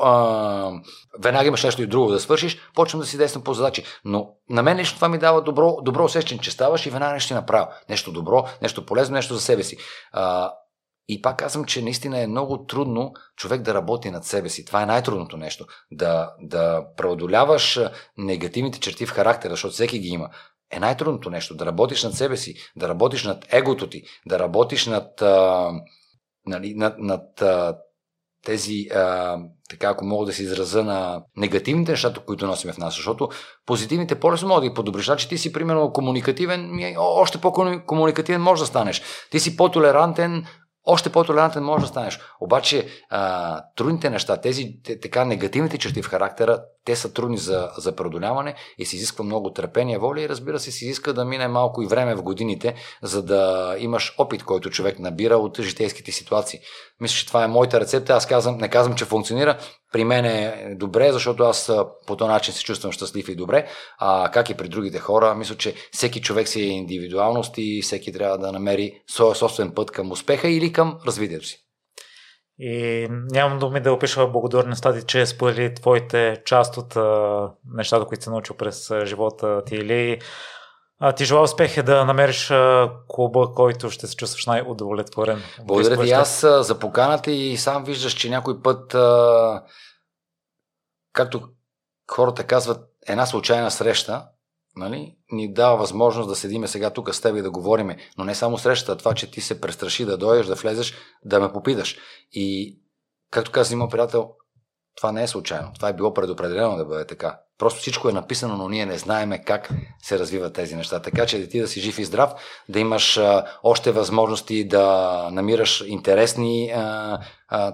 веднага имаш нещо и друго да свършиш, почвам да си действам по задачи. Но на мен лично това ми дава добро усещане, че ставаш и веднага нещо си направя. Нещо добро, нещо полезно, нещо за себе си. И пак казвам, че наистина е много трудно човек да работи над себе си. Това е най-трудното нещо. Да преодоляваш негативните черти в характера, защото всеки ги има. е най-трудното нещо. Да работиш над себе си, да работиш над егото ти, да работиш над, над тези, така ако мога да се израза, на негативните нещата, които носиме в нас, защото позитивните по-лесно могат да ги подобриш. Значи ти си, примерно, комуникативен, още по-комуникативен можеш да станеш. Ти си по-толерантен, още по-толерантен можеш да станеш. Обаче трудните неща, тези така негативните черти в характера, те са трудни за преодоляване и се изисква много търпение, воля и, разбира се, се изисква да мине малко и време в годините, за да имаш опит, който човек набира от житейските ситуации. Мисля, че това е моята рецепта. Аз не казвам, че функционира. При мен е добре, защото аз по този начин се чувствам щастлив и добре, а как и при другите хора. Мисля, че всеки човек си е индивидуалност и всеки трябва да намери своя собствен път към успеха или към развитието си. И нямам думи да опиша благодарността ти, че сподели твоите част от нещата, които си научил през живота ти. Или ти желая успех е да намериш клуба, който ще се чувстваш най-удовлетворен. Благодаря ти аз за поканата и сам виждаш, че някой път, както хората казват, една случайна среща, нали, ни дава възможност да седиме сега тук с теб и да говориме. Но не само срещата, това, че ти се престраши да дойдеш, да влезеш, да ме попиташ. И както каза моят приятел, това не е случайно. Това е било предопределено да бъде така. Просто всичко е написано, но ние не знаеме как се развиват тези неща. Така че ти да си жив и здрав, да имаш още възможности да намираш интересни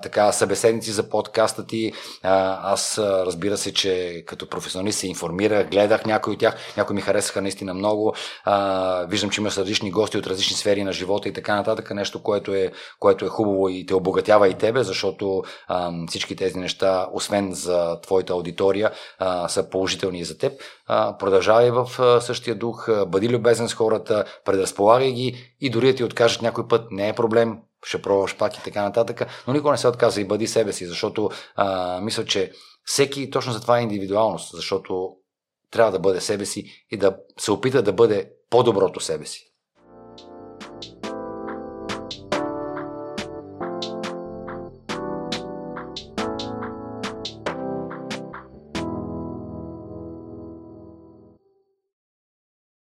така събеседници за подкаста ти. Аз разбира се, че като професионалист се информирах, гледах някои от тях, някои ми харесаха наистина много. Виждам, че имаш различни гости от различни сфери на живота и така нататък. Нещо, което е хубаво и те обогатява и тебе, защото всички тези неща, освен за твоята аудитория, са положителни и за теб. Продължавай в същия дух, бъди любезен с хората, предразполагай ги и дори да ти откажат някой път, не е проблем, ще пробваш пак и така нататък, но никога не се отказва и бъди себе си, защото мисля, че всеки точно за това е индивидуалност, защото трябва да бъде себе си и да се опита да бъде по-доброто себе си.